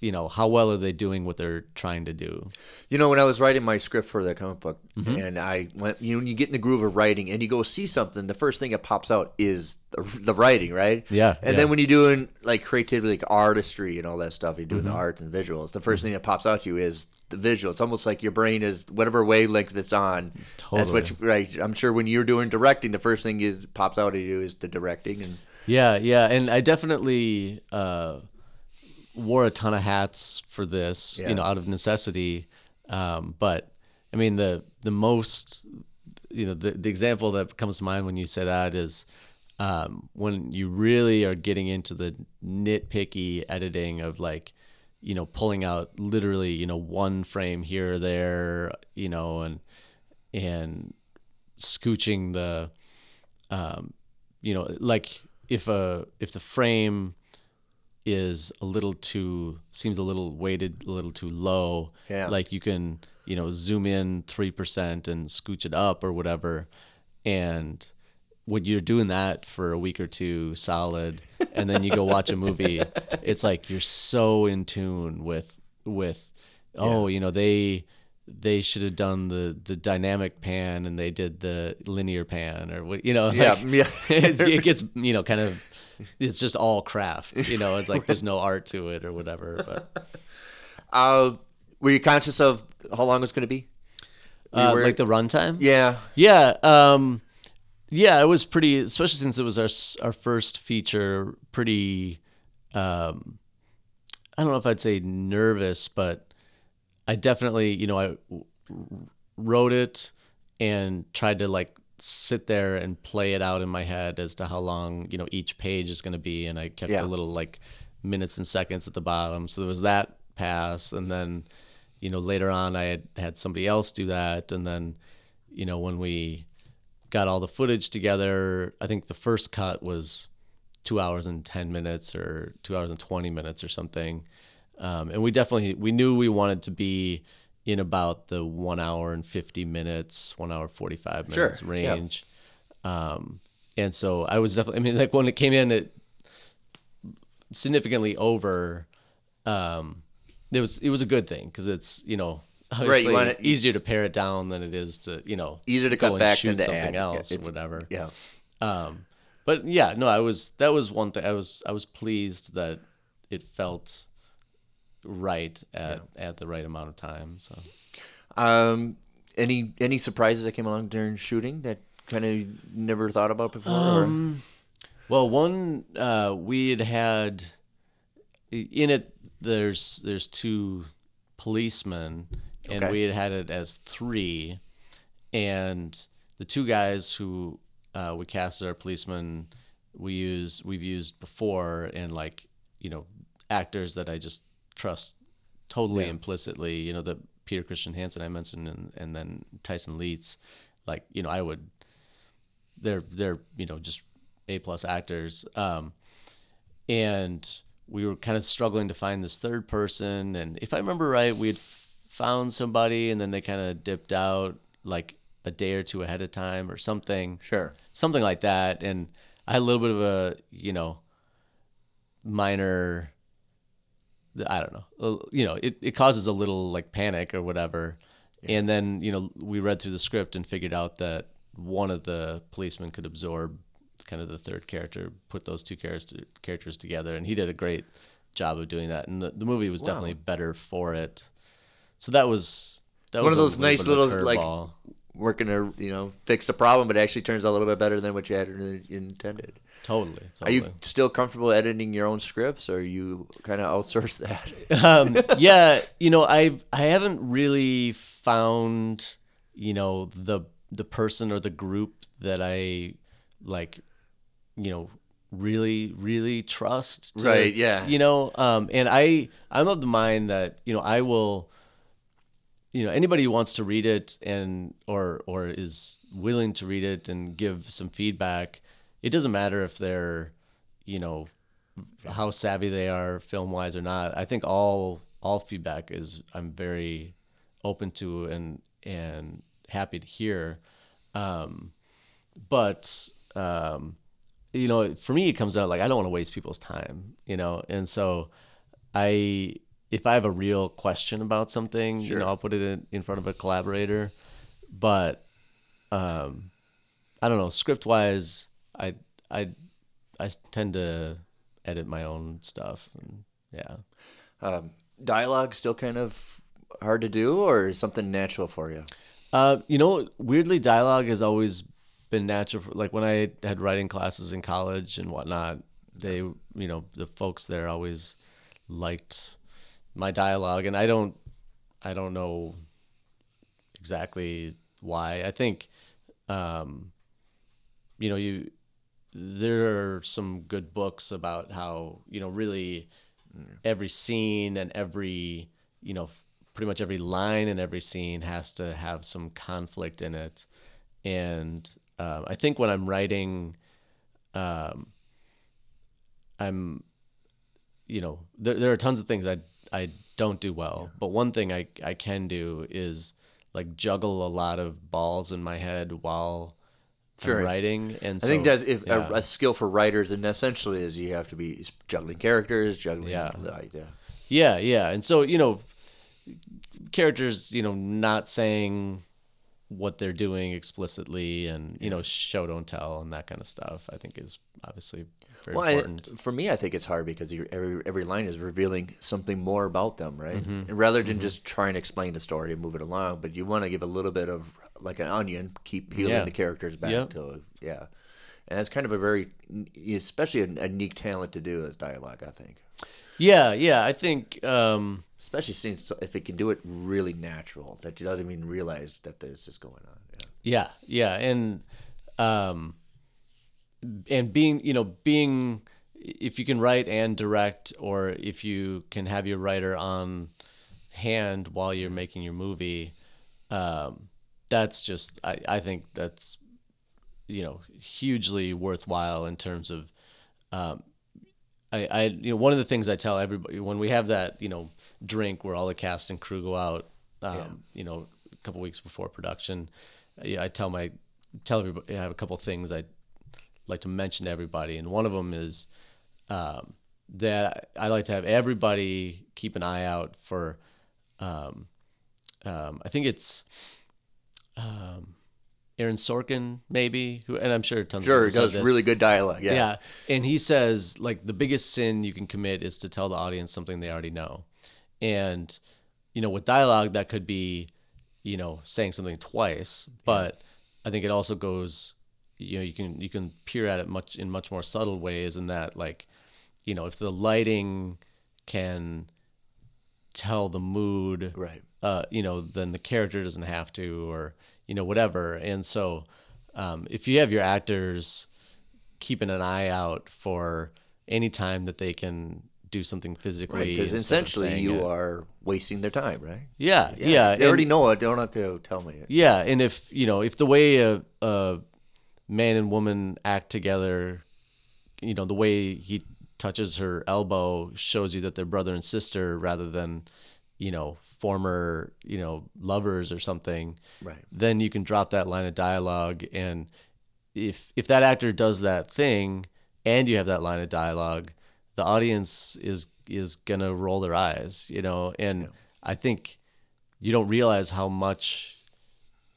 you know, how well are they doing what they're trying to do? You know, when I was writing my script for that comic book, mm-hmm. and I went, you know, when you get in the groove of writing and you go see something, the first thing that pops out is the, the writing, right? Yeah. And yeah. then when you're doing like creativity, like artistry and all that stuff, you're doing mm-hmm. the art and visuals, the first mm-hmm. thing that pops out to you is the visual. It's almost like your brain is whatever wavelength that's on. Totally. That's what you, right. I'm sure when you're doing directing, the first thing that pops out at you is the directing. And yeah, yeah. And I definitely, uh, wore a ton of hats for this, yeah. you know, out of necessity. Um, but I mean, the the most, you know, the, the example that comes to mind when you say that is um, when you really are getting into the nitpicky editing of like, you know, pulling out literally, you know, one frame here or there, you know, and and scooching the, um, you know, like if a if the frame is a little too, seems a little weighted, a little too low. Yeah. Like you can, you know, zoom in three percent and scooch it up or whatever. And when you're doing that for a week or two solid, and then you go watch a movie, it's like, you're so in tune with, with, oh, yeah. you know, they, they should have done the, the dynamic pan and they did the linear pan or what, you know, yeah, like, yeah. it, it gets, you know, kind of, it's just all craft, you know, it's like there's no art to it or whatever. But uh, were you conscious of how long it was going to be? Uh, were... Like the runtime? Yeah. Yeah. Um, yeah, it was pretty, especially since it was our our first feature, pretty, um, I don't know if I'd say nervous, but I definitely, you know, I wrote it and tried to like sit there and play it out in my head as to how long, you know, each page is going to be. And I kept yeah. a little like minutes and seconds at the bottom. So there was that pass. And then, you know, later on I had had somebody else do that. And then, you know, when we got all the footage together. I think the first cut was two hours and ten minutes or two hours and twenty minutes or something. Um, and we definitely, we knew we wanted to be in about the one hour and fifty minutes, one hour, forty-five minutes sure. range. Yeah. Um, and so I was definitely, I mean, like when it came in, it significantly over, um, it was, it was a good thing. Cause it's, you know, obviously right, you want it, easier to pare it down than it is to, you know, easier to cut back and shoot something add. else it's, or whatever. Yeah. Um, but yeah, no, I was, that was one thing I was, I was pleased that it felt right at, yeah. at the right amount of time. So, um, any, any surprises that came along during shooting that kind of never thought about before? Um, well, one, uh, we had had in it, there's, there's two policemen and okay. we had had it as three, and the two guys who, uh, we cast as our policemen, we use, we've used before, and like, you know, actors that I just trust totally yeah. implicitly, you know, the Peter Christian Hansen I mentioned, and, and then Tyson Leets, like, you know, I would, they're, they're, you know, just A plus actors. Um, and we were kind of struggling to find this third person. And if I remember right, we had found somebody and then they kind of dipped out like a day or two ahead of time or something. Sure. Something like that. And I had a little bit of a, you know, minor, I don't know, you know, it, it causes a little like panic or whatever. Yeah. And then, you know, we read through the script and figured out that one of the policemen could absorb kind of the third character, put those two characters together. And he did a great job of doing that. And the, the movie was wow. definitely better for it. So that was, that one was one of those little nice little, like ball. working to, you know, fix the problem, but it actually turns out a little bit better than what you had intended. Totally. totally. Are you still comfortable editing your own scripts, or you kind of outsource that? um, yeah. You know, I've, I haven't really found, you know, the, the person or the group that I like, you know, really, really trust. To, right. Yeah. You know, um, and I, I'm of the mind that, you know, I will, you know, anybody who wants to read it and, or, or is willing to read it and give some feedback, it doesn't matter if they're, you know, how savvy they are film wise or not. I think all, all feedback is, I'm very open to and, and happy to hear. Um, but, um, you know, for me, it comes out like, I don't want to waste people's time, you know? And so I, if I have a real question about something, sure. you know, I'll put it in, in front of a collaborator, but, um, I don't know, script wise, I, I, I tend to edit my own stuff. And yeah. Um, dialogue still kind of hard to do, or is something natural for you? Uh, you know, weirdly, dialogue has always been natural. For, like when I had writing classes in college and whatnot, they, you know, the folks there always liked my dialogue, and I don't, I don't know exactly why. I think, um, you know, you there are some good books about how, you know, really every scene and every, you know, pretty much every line in every scene has to have some conflict in it. And um, I think when I'm writing, um, I'm, you know, there there are tons of things I, I don't do well. Yeah. But one thing I, I can do is like juggle a lot of balls in my head while sure. I'm writing. And so, I think that if yeah. a, a skill for writers, and essentially is you have to be juggling characters, juggling. Yeah. Yeah. Yeah. Yeah. And so, you know, characters, you know, not saying what they're doing explicitly, and you know, show don't tell, and that kind of stuff, I think is obviously very well, important. I, for me, I think it's hard because you're, every every line is revealing something more about them, right? Mm-hmm. And rather than mm-hmm. just try and explain the story and move it along, but you want to give a little bit of like an onion, keep peeling yeah. the characters back yep. to yeah, and that's kind of a very, especially a, a unique talent to do as dialogue, I think. Yeah, yeah, I think. Um, Especially since if it can do it really natural, that you doesn't even realize that there's this going on. Yeah, yeah, yeah. and um, and being, you know, being if you can write and direct, or if you can have your writer on hand while you're making your movie, um, that's just I, I think that's you know, hugely worthwhile in terms of, um, I, I, you know, one of the things I tell everybody when we have that, you know, drink where all the cast and crew go out, um, yeah. you know, a couple weeks before production, yeah, I tell my, tell everybody, I have a couple things I like to mention to everybody. And one of them is, um, that I like to have everybody keep an eye out for, um, um, I think it's, um, Aaron Sorkin, maybe, who, and I'm sure tons sure, of people Sure, he does really good dialogue, yeah. Yeah, and he says, like, the biggest sin you can commit is to tell the audience something they already know. And, you know, with dialogue, that could be, you know, saying something twice, but I think it also goes, you know, you can you can peer at it much in much more subtle ways in that, like, you know, if the lighting can tell the mood, right. uh, you know, then the character doesn't have to, or... you know, whatever. And so um, if you have your actors keeping an eye out for any time that they can do something physically. Right, because essentially you it. are wasting their time, right? Yeah, yeah. yeah. They and, already know it. They don't have to tell me it. Yeah, and if, you know, if the way a, a man and woman act together, you know, the way he touches her elbow shows you that they're brother and sister rather than, you know, former, you know, lovers or something, right? Then you can drop that line of dialogue. And if if that actor does that thing and you have that line of dialogue, the audience is is going to roll their eyes, you know? And yeah. I think you don't realize how much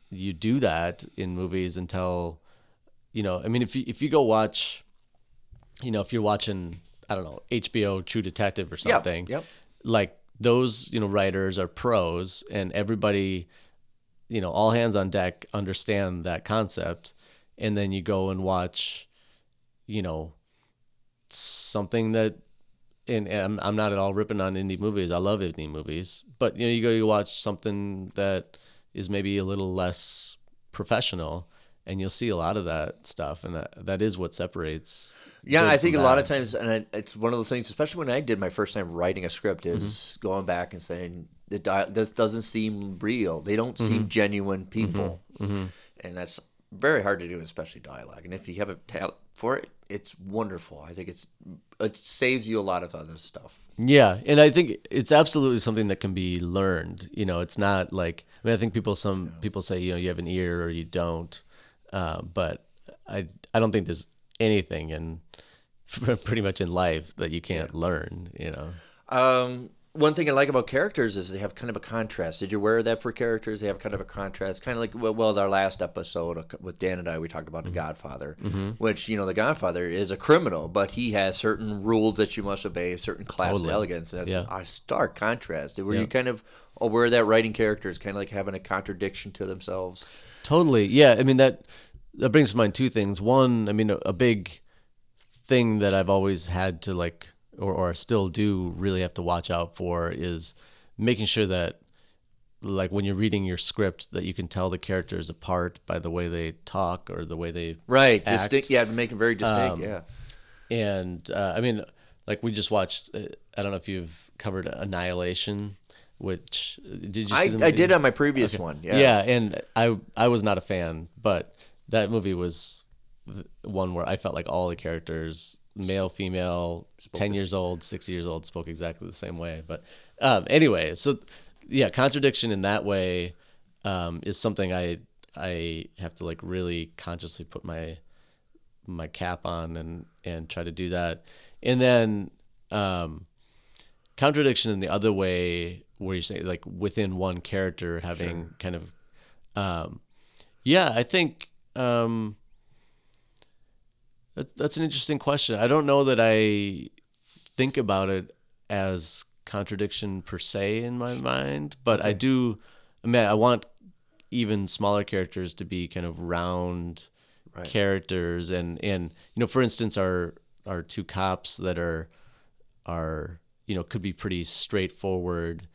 you do that in movies until, you know, I mean, if you, if you go watch, you know, if you're watching, I don't know, H B O True Detective or something, yep. Yep. like, those, you know, writers are pros, and everybody, you know, all hands on deck understand that concept. And then you go and watch, you know, something that, and, and I'm I'm not at all ripping on indie movies. I love indie movies, but you know, you go, you watch something that is maybe a little less professional, and you'll see a lot of that stuff. And that, that is what separates. Yeah, I think a lot of times, and it's one of those things, especially when I did my first time writing a script, is mm-hmm. going back and saying, this doesn't seem real. They don't mm-hmm. seem genuine people. Mm-hmm. And that's very hard to do, especially dialogue. And if you have a talent for it, it's wonderful. I think it's it saves you a lot of other stuff. Yeah, and I think it's absolutely something that can be learned. You know, it's not like, I mean, I think people, some yeah. people say, you know, you have an ear or you don't. Uh, but I, I don't think there's anything in pretty much in life that you can't yeah. learn, you know. Um, one thing I like about characters is they have kind of a contrast. Did you wear that for characters? They have kind of a contrast, kind of like, well, our last episode with Dan and I, we talked about mm-hmm. The Godfather, mm-hmm. which, you know, The Godfather is a criminal, but he has certain rules that you must obey, certain class totally. and elegance, and that's yeah. a stark contrast. Where yeah. you kind of aware that writing characters kind of like having a contradiction to themselves. Totally, yeah. I mean, that... That brings to mind two things. One, I mean, a, a big thing that I've always had to like, or, or still do really have to watch out for is making sure that like when you're reading your script that you can tell the characters apart by the way they talk or the way they right. act. Distinct, yeah, make it very distinct, um, yeah. And uh, I mean, like we just watched, uh, I don't know if you've covered Annihilation. Which, did you see them? I, I did on my previous okay. one, yeah. Yeah, and I I was not a fan, but... That movie was one where I felt like all the characters, male, female, ten years old, sixty years old, spoke exactly the same way. But um, anyway, so yeah, contradiction in that way um, is something I I have to like really consciously put my my cap on and, and try to do that. And then um, contradiction in the other way where you say like within one character having sure. kind of um, yeah, I think. Um, that, that's an interesting question. I don't know that I think about it as contradiction per se in my mind, but okay. I do, I mean, I want even smaller characters to be kind of round right. characters. And, and, you know, for instance, our, our two cops that are, are, you know, could be pretty straightforward,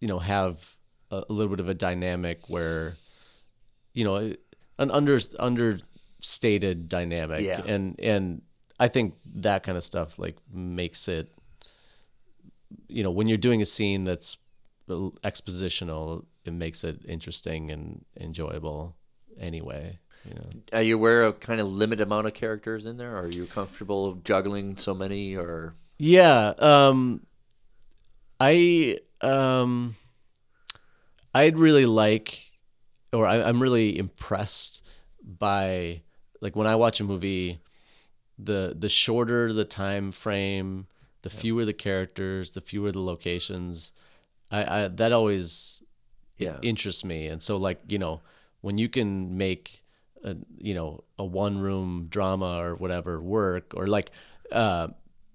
you know, have a, a little bit of a dynamic where, you know, it, an under understated dynamic, yeah. and and I think that kind of stuff like makes it, you know, when you're doing a scene that's expositional, it makes it interesting and enjoyable anyway. You know. Are you aware of kind of limited amount of characters in there? Are you comfortable juggling so many? Or yeah, um, I um, I'd really like, or I, I'm really impressed by, like, when I watch a movie, the the shorter the time frame, the fewer the characters, the fewer the locations. I, I that always yeah. interests me, and so, like, you know, when you can make a, you know, a one room drama or whatever work, or like uh,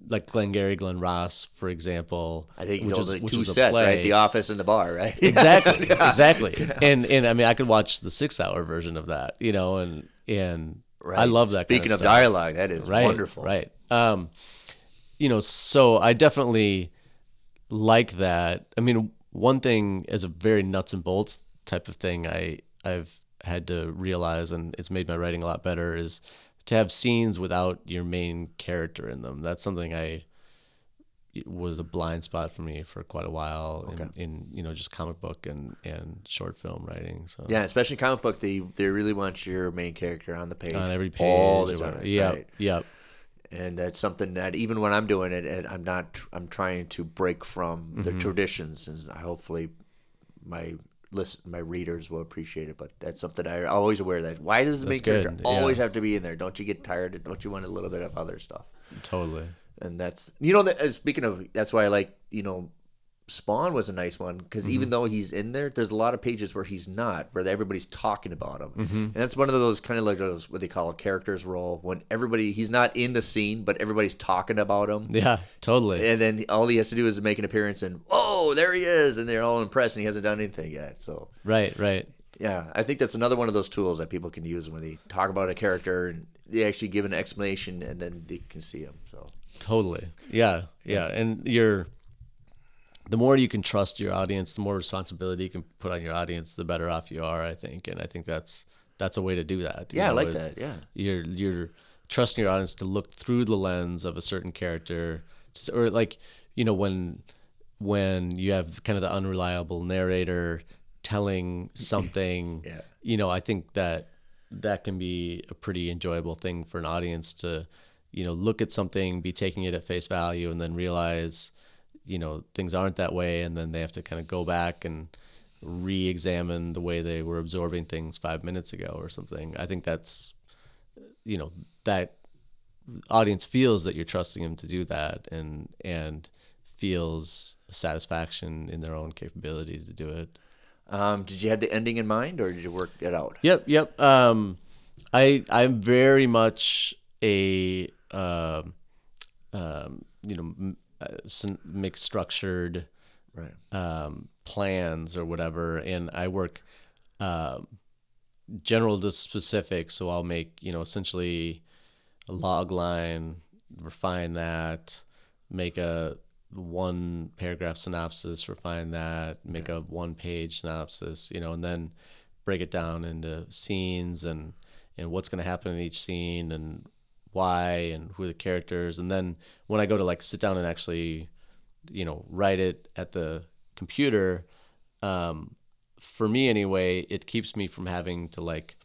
like Glengarry Glen Ross, for example. I think, you know, the two sets, right? The office and the bar, right? Exactly, yeah. exactly. Yeah. And and I mean, I could watch the six hour version of that, you know, and and. Right. I love that. Speaking kind of, of dialogue, that is right, wonderful. Right. Um, you know, so I definitely like that. I mean, one thing as a very nuts and bolts type of thing I I've had to realize, and it's made my writing a lot better, is to have scenes without your main character in them. That's something I it was a blind spot for me for quite a while okay. in, in, you know, just comic book and, and short film writing. So yeah, especially comic book, they they really want your main character on the page. On every page. All the time. Yeah, right? Yep. And that's something that even when I'm doing it, and I'm not, I'm trying to break from the mm-hmm. traditions, and hopefully my listen, my readers will appreciate it. But that's something I always aware of that. Why does the main character yeah. always have to be in there? Don't you get tired? Of, don't you want a little bit of other stuff? Totally. And that's, you know, that, speaking of, that's why I like, you know, Spawn was a nice one, because mm-hmm. even though he's in there, there's a lot of pages where he's not, where everybody's talking about him. Mm-hmm. And that's one of those kind of like those, what they call a character's role, when everybody, he's not in the scene, but everybody's talking about him. Yeah, totally. And then all he has to do is make an appearance and, oh, there he is. And they're all impressed and he hasn't done anything yet. So right, right. Yeah, I think that's another one of those tools that people can use when they talk about a character and they actually give an explanation and then they can see him, so. Totally. Yeah. Yeah. And you're, the more you can trust your audience, the more responsibility you can put on your audience, the better off you are, I think. And I think that's, that's a way to do that. Yeah. Know, I like that. Yeah. You're, you're trusting your audience to look through the lens of a certain character, or like, you know, when, when you have kind of the unreliable narrator telling something, yeah. you know, I think that that can be a pretty enjoyable thing for an audience to, you know, look at something, be taking it at face value, and then realize, you know, things aren't that way, and then they have to kind of go back and re-examine the way they were absorbing things five minutes ago or something. I think that's, you know, that audience feels that you're trusting them to do that, and and feels satisfaction in their own capability to do it. Um, did you have the ending in mind, or did you work it out? Yep, yep. Um, I I'm very much a Uh, um, you know, m- uh, mixed structured right. um, plans or whatever, and I work uh, general to specific. So I'll make, you know, essentially a log line, refine that, make a one paragraph synopsis, refine that, make yeah. a one page synopsis, you know, and then break it down into scenes and and what's going to happen in each scene and why and who are the characters. And then when I go to like sit down and actually, you know, write it at the computer, um, for me anyway, it keeps me from having to like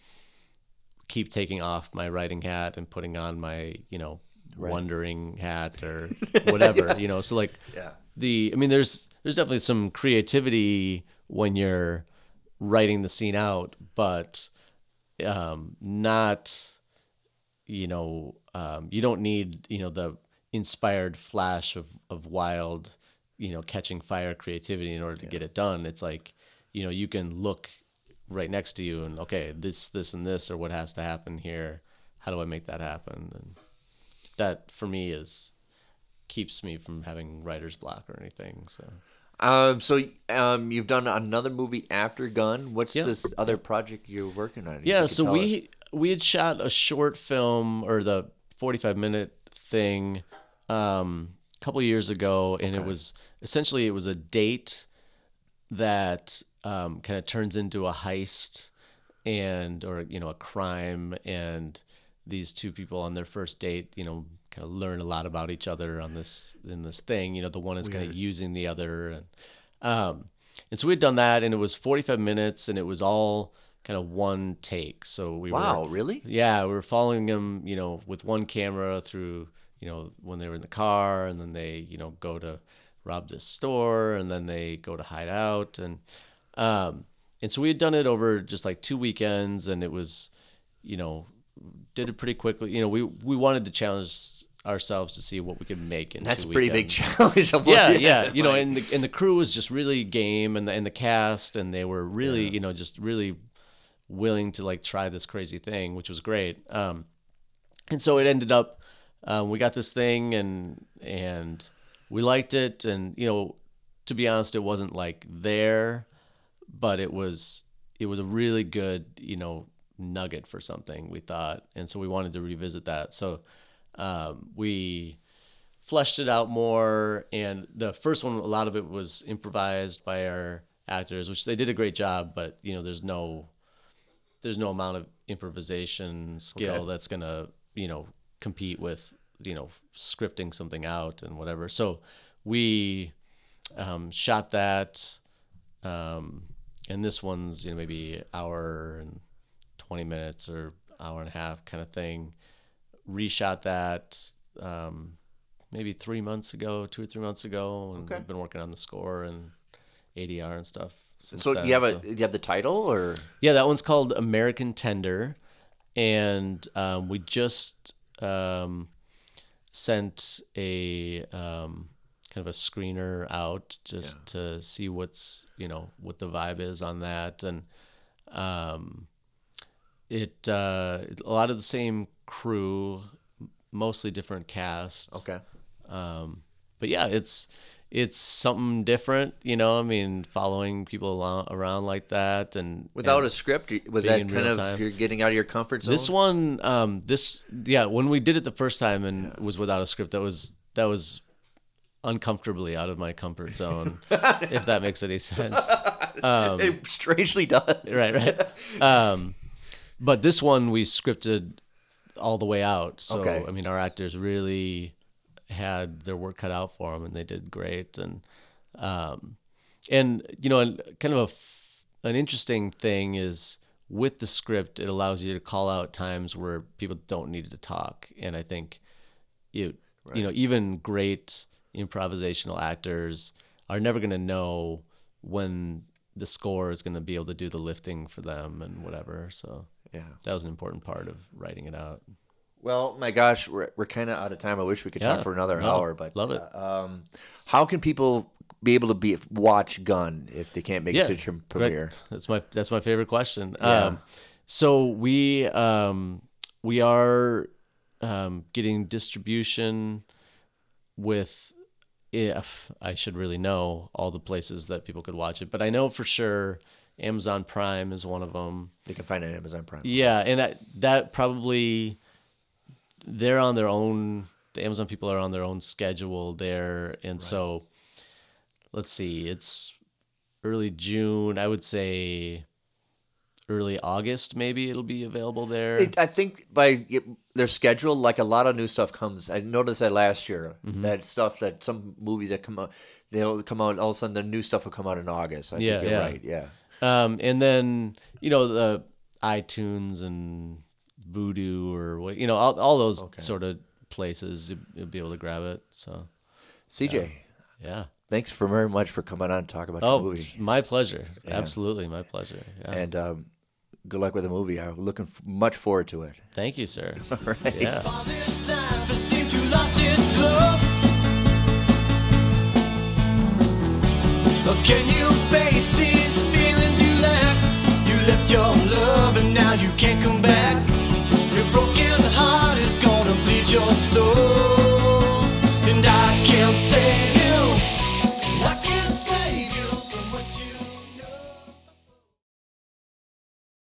keep taking off my writing hat and putting on my, you know, right. wondering hat or whatever, yeah. you know? So like yeah. the, I mean, there's, there's definitely some creativity when you're writing the scene out, but, um, not, you know, um, you don't need, you know, the inspired flash of, of wild, you know, catching fire creativity in order to yeah. get it done. It's like, you know, you can look right next to you and, okay, this, this, and this, or what has to happen here. How do I make that happen? And that for me is, keeps me from having writer's block or anything. So, um, so, um, you've done another movie after Gun. What's yeah. this other project you're working on? You yeah. So we, us? We had shot a short film, or the forty-five minute thing, um, a couple of years ago, and okay. it was essentially it was a date that um, kind of turns into a heist, and or you know a crime, and these two people on their first date, you know, kind of learn a lot about each other on this in this thing. You know, the one is kind of using the other, and um, and so we had done that, and it was forty-five minutes, and it was all kind of one take. So we wow, were, really? Yeah, we were following him, you know, with one camera through, you know, when they were in the car, and then they, you know, go to rob this store, and then they go to hide out, and um, and so we had done it over just like two weekends, and it was, you know, did it pretty quickly. You know, we we wanted to challenge ourselves to see what we could make in that's a pretty big challenge. yeah yeah you know, and the and the crew was just really game, and the, and the cast, and they were really yeah. you know, just really willing to like try this crazy thing, which was great. Um and so it ended up uh, we got this thing, and and we liked it, and you know, to be honest, it wasn't like there, but it was it was a really good, you know, nugget for something, we thought, and so we wanted to revisit that. So Um, we fleshed it out more, and the first one, a lot of it was improvised by our actors, which they did a great job, but you know, there's no, there's no amount of improvisation skill okay. that's going to, you know, compete with, you know, scripting something out and whatever. So we, um, shot that, um, and this one's, you know, maybe hour and twenty minutes or hour and a half kind of thing. Reshot that um, maybe three months ago, two or three months ago, and okay. we've been working on the score and A D R and stuff. Since so then. you have a so, you have the title, or yeah, that one's called American Tender, and um, we just um, sent a um, kind of a screener out just yeah. to see what's you know what the vibe is on that, and um, it uh, a lot of the same. Crew, mostly different cast. Okay. Um, but yeah, it's it's something different, you know. I mean, following people along, around like that, and without and a script, was that kind of time. You're getting out of your comfort zone? This one, um, this yeah, when we did it the first time and yeah. was without a script, that was that was uncomfortably out of my comfort zone, if that makes any sense. Um, it strangely does. Right, right. Um, but this one we scripted. All the way out. So, okay. I mean, our actors really had their work cut out for them, and they did great. And, um, and you know, and kind of a f- an interesting thing is with the script, it allows you to call out times where people don't need to talk. And I think, it, right. you know, even great improvisational actors are never going to know when the score is going to be able to do the lifting for them and whatever. So... Yeah, that was an important part of writing it out. Well, my gosh, we're we're kind of out of time. I wish we could yeah. talk for another no, hour, but love it. Uh, um, how can people be able to be watch Gun if they can't make yeah, it to the premiere? Right. That's my that's my favorite question. Yeah. Um, so we um, we are um, getting distribution with if I should really know all the places that people could watch it, but I know for sure. Amazon Prime is one of them. They can find it on Amazon Prime. Yeah, and I, that probably, they're on their own, the Amazon people are on their own schedule there. And right. so, let's see, it's early June. I would say early August maybe it'll be available there. It, I think by their schedule, like a lot of new stuff comes. I noticed that last year, mm-hmm. that stuff that some movies that come out, they'll come out, all of a sudden the new stuff will come out in August. I yeah, think you're yeah. right, yeah. Um, and then, you know, the iTunes and Voodoo or what, you know, all, all those okay. sort of places you'll, you'll be able to grab it. So C J, yeah. yeah. Thanks for very much for coming on and talking about oh, the movie. Oh, my pleasure. Yeah. Absolutely. My pleasure. Yeah. And, um, good luck with the movie. I'm looking f- much forward to it. Thank you, sir. All right. Yeah. Can you face these feelings you lack? You left your love and now you can't come back. Your broken heart is gonna bleed your soul.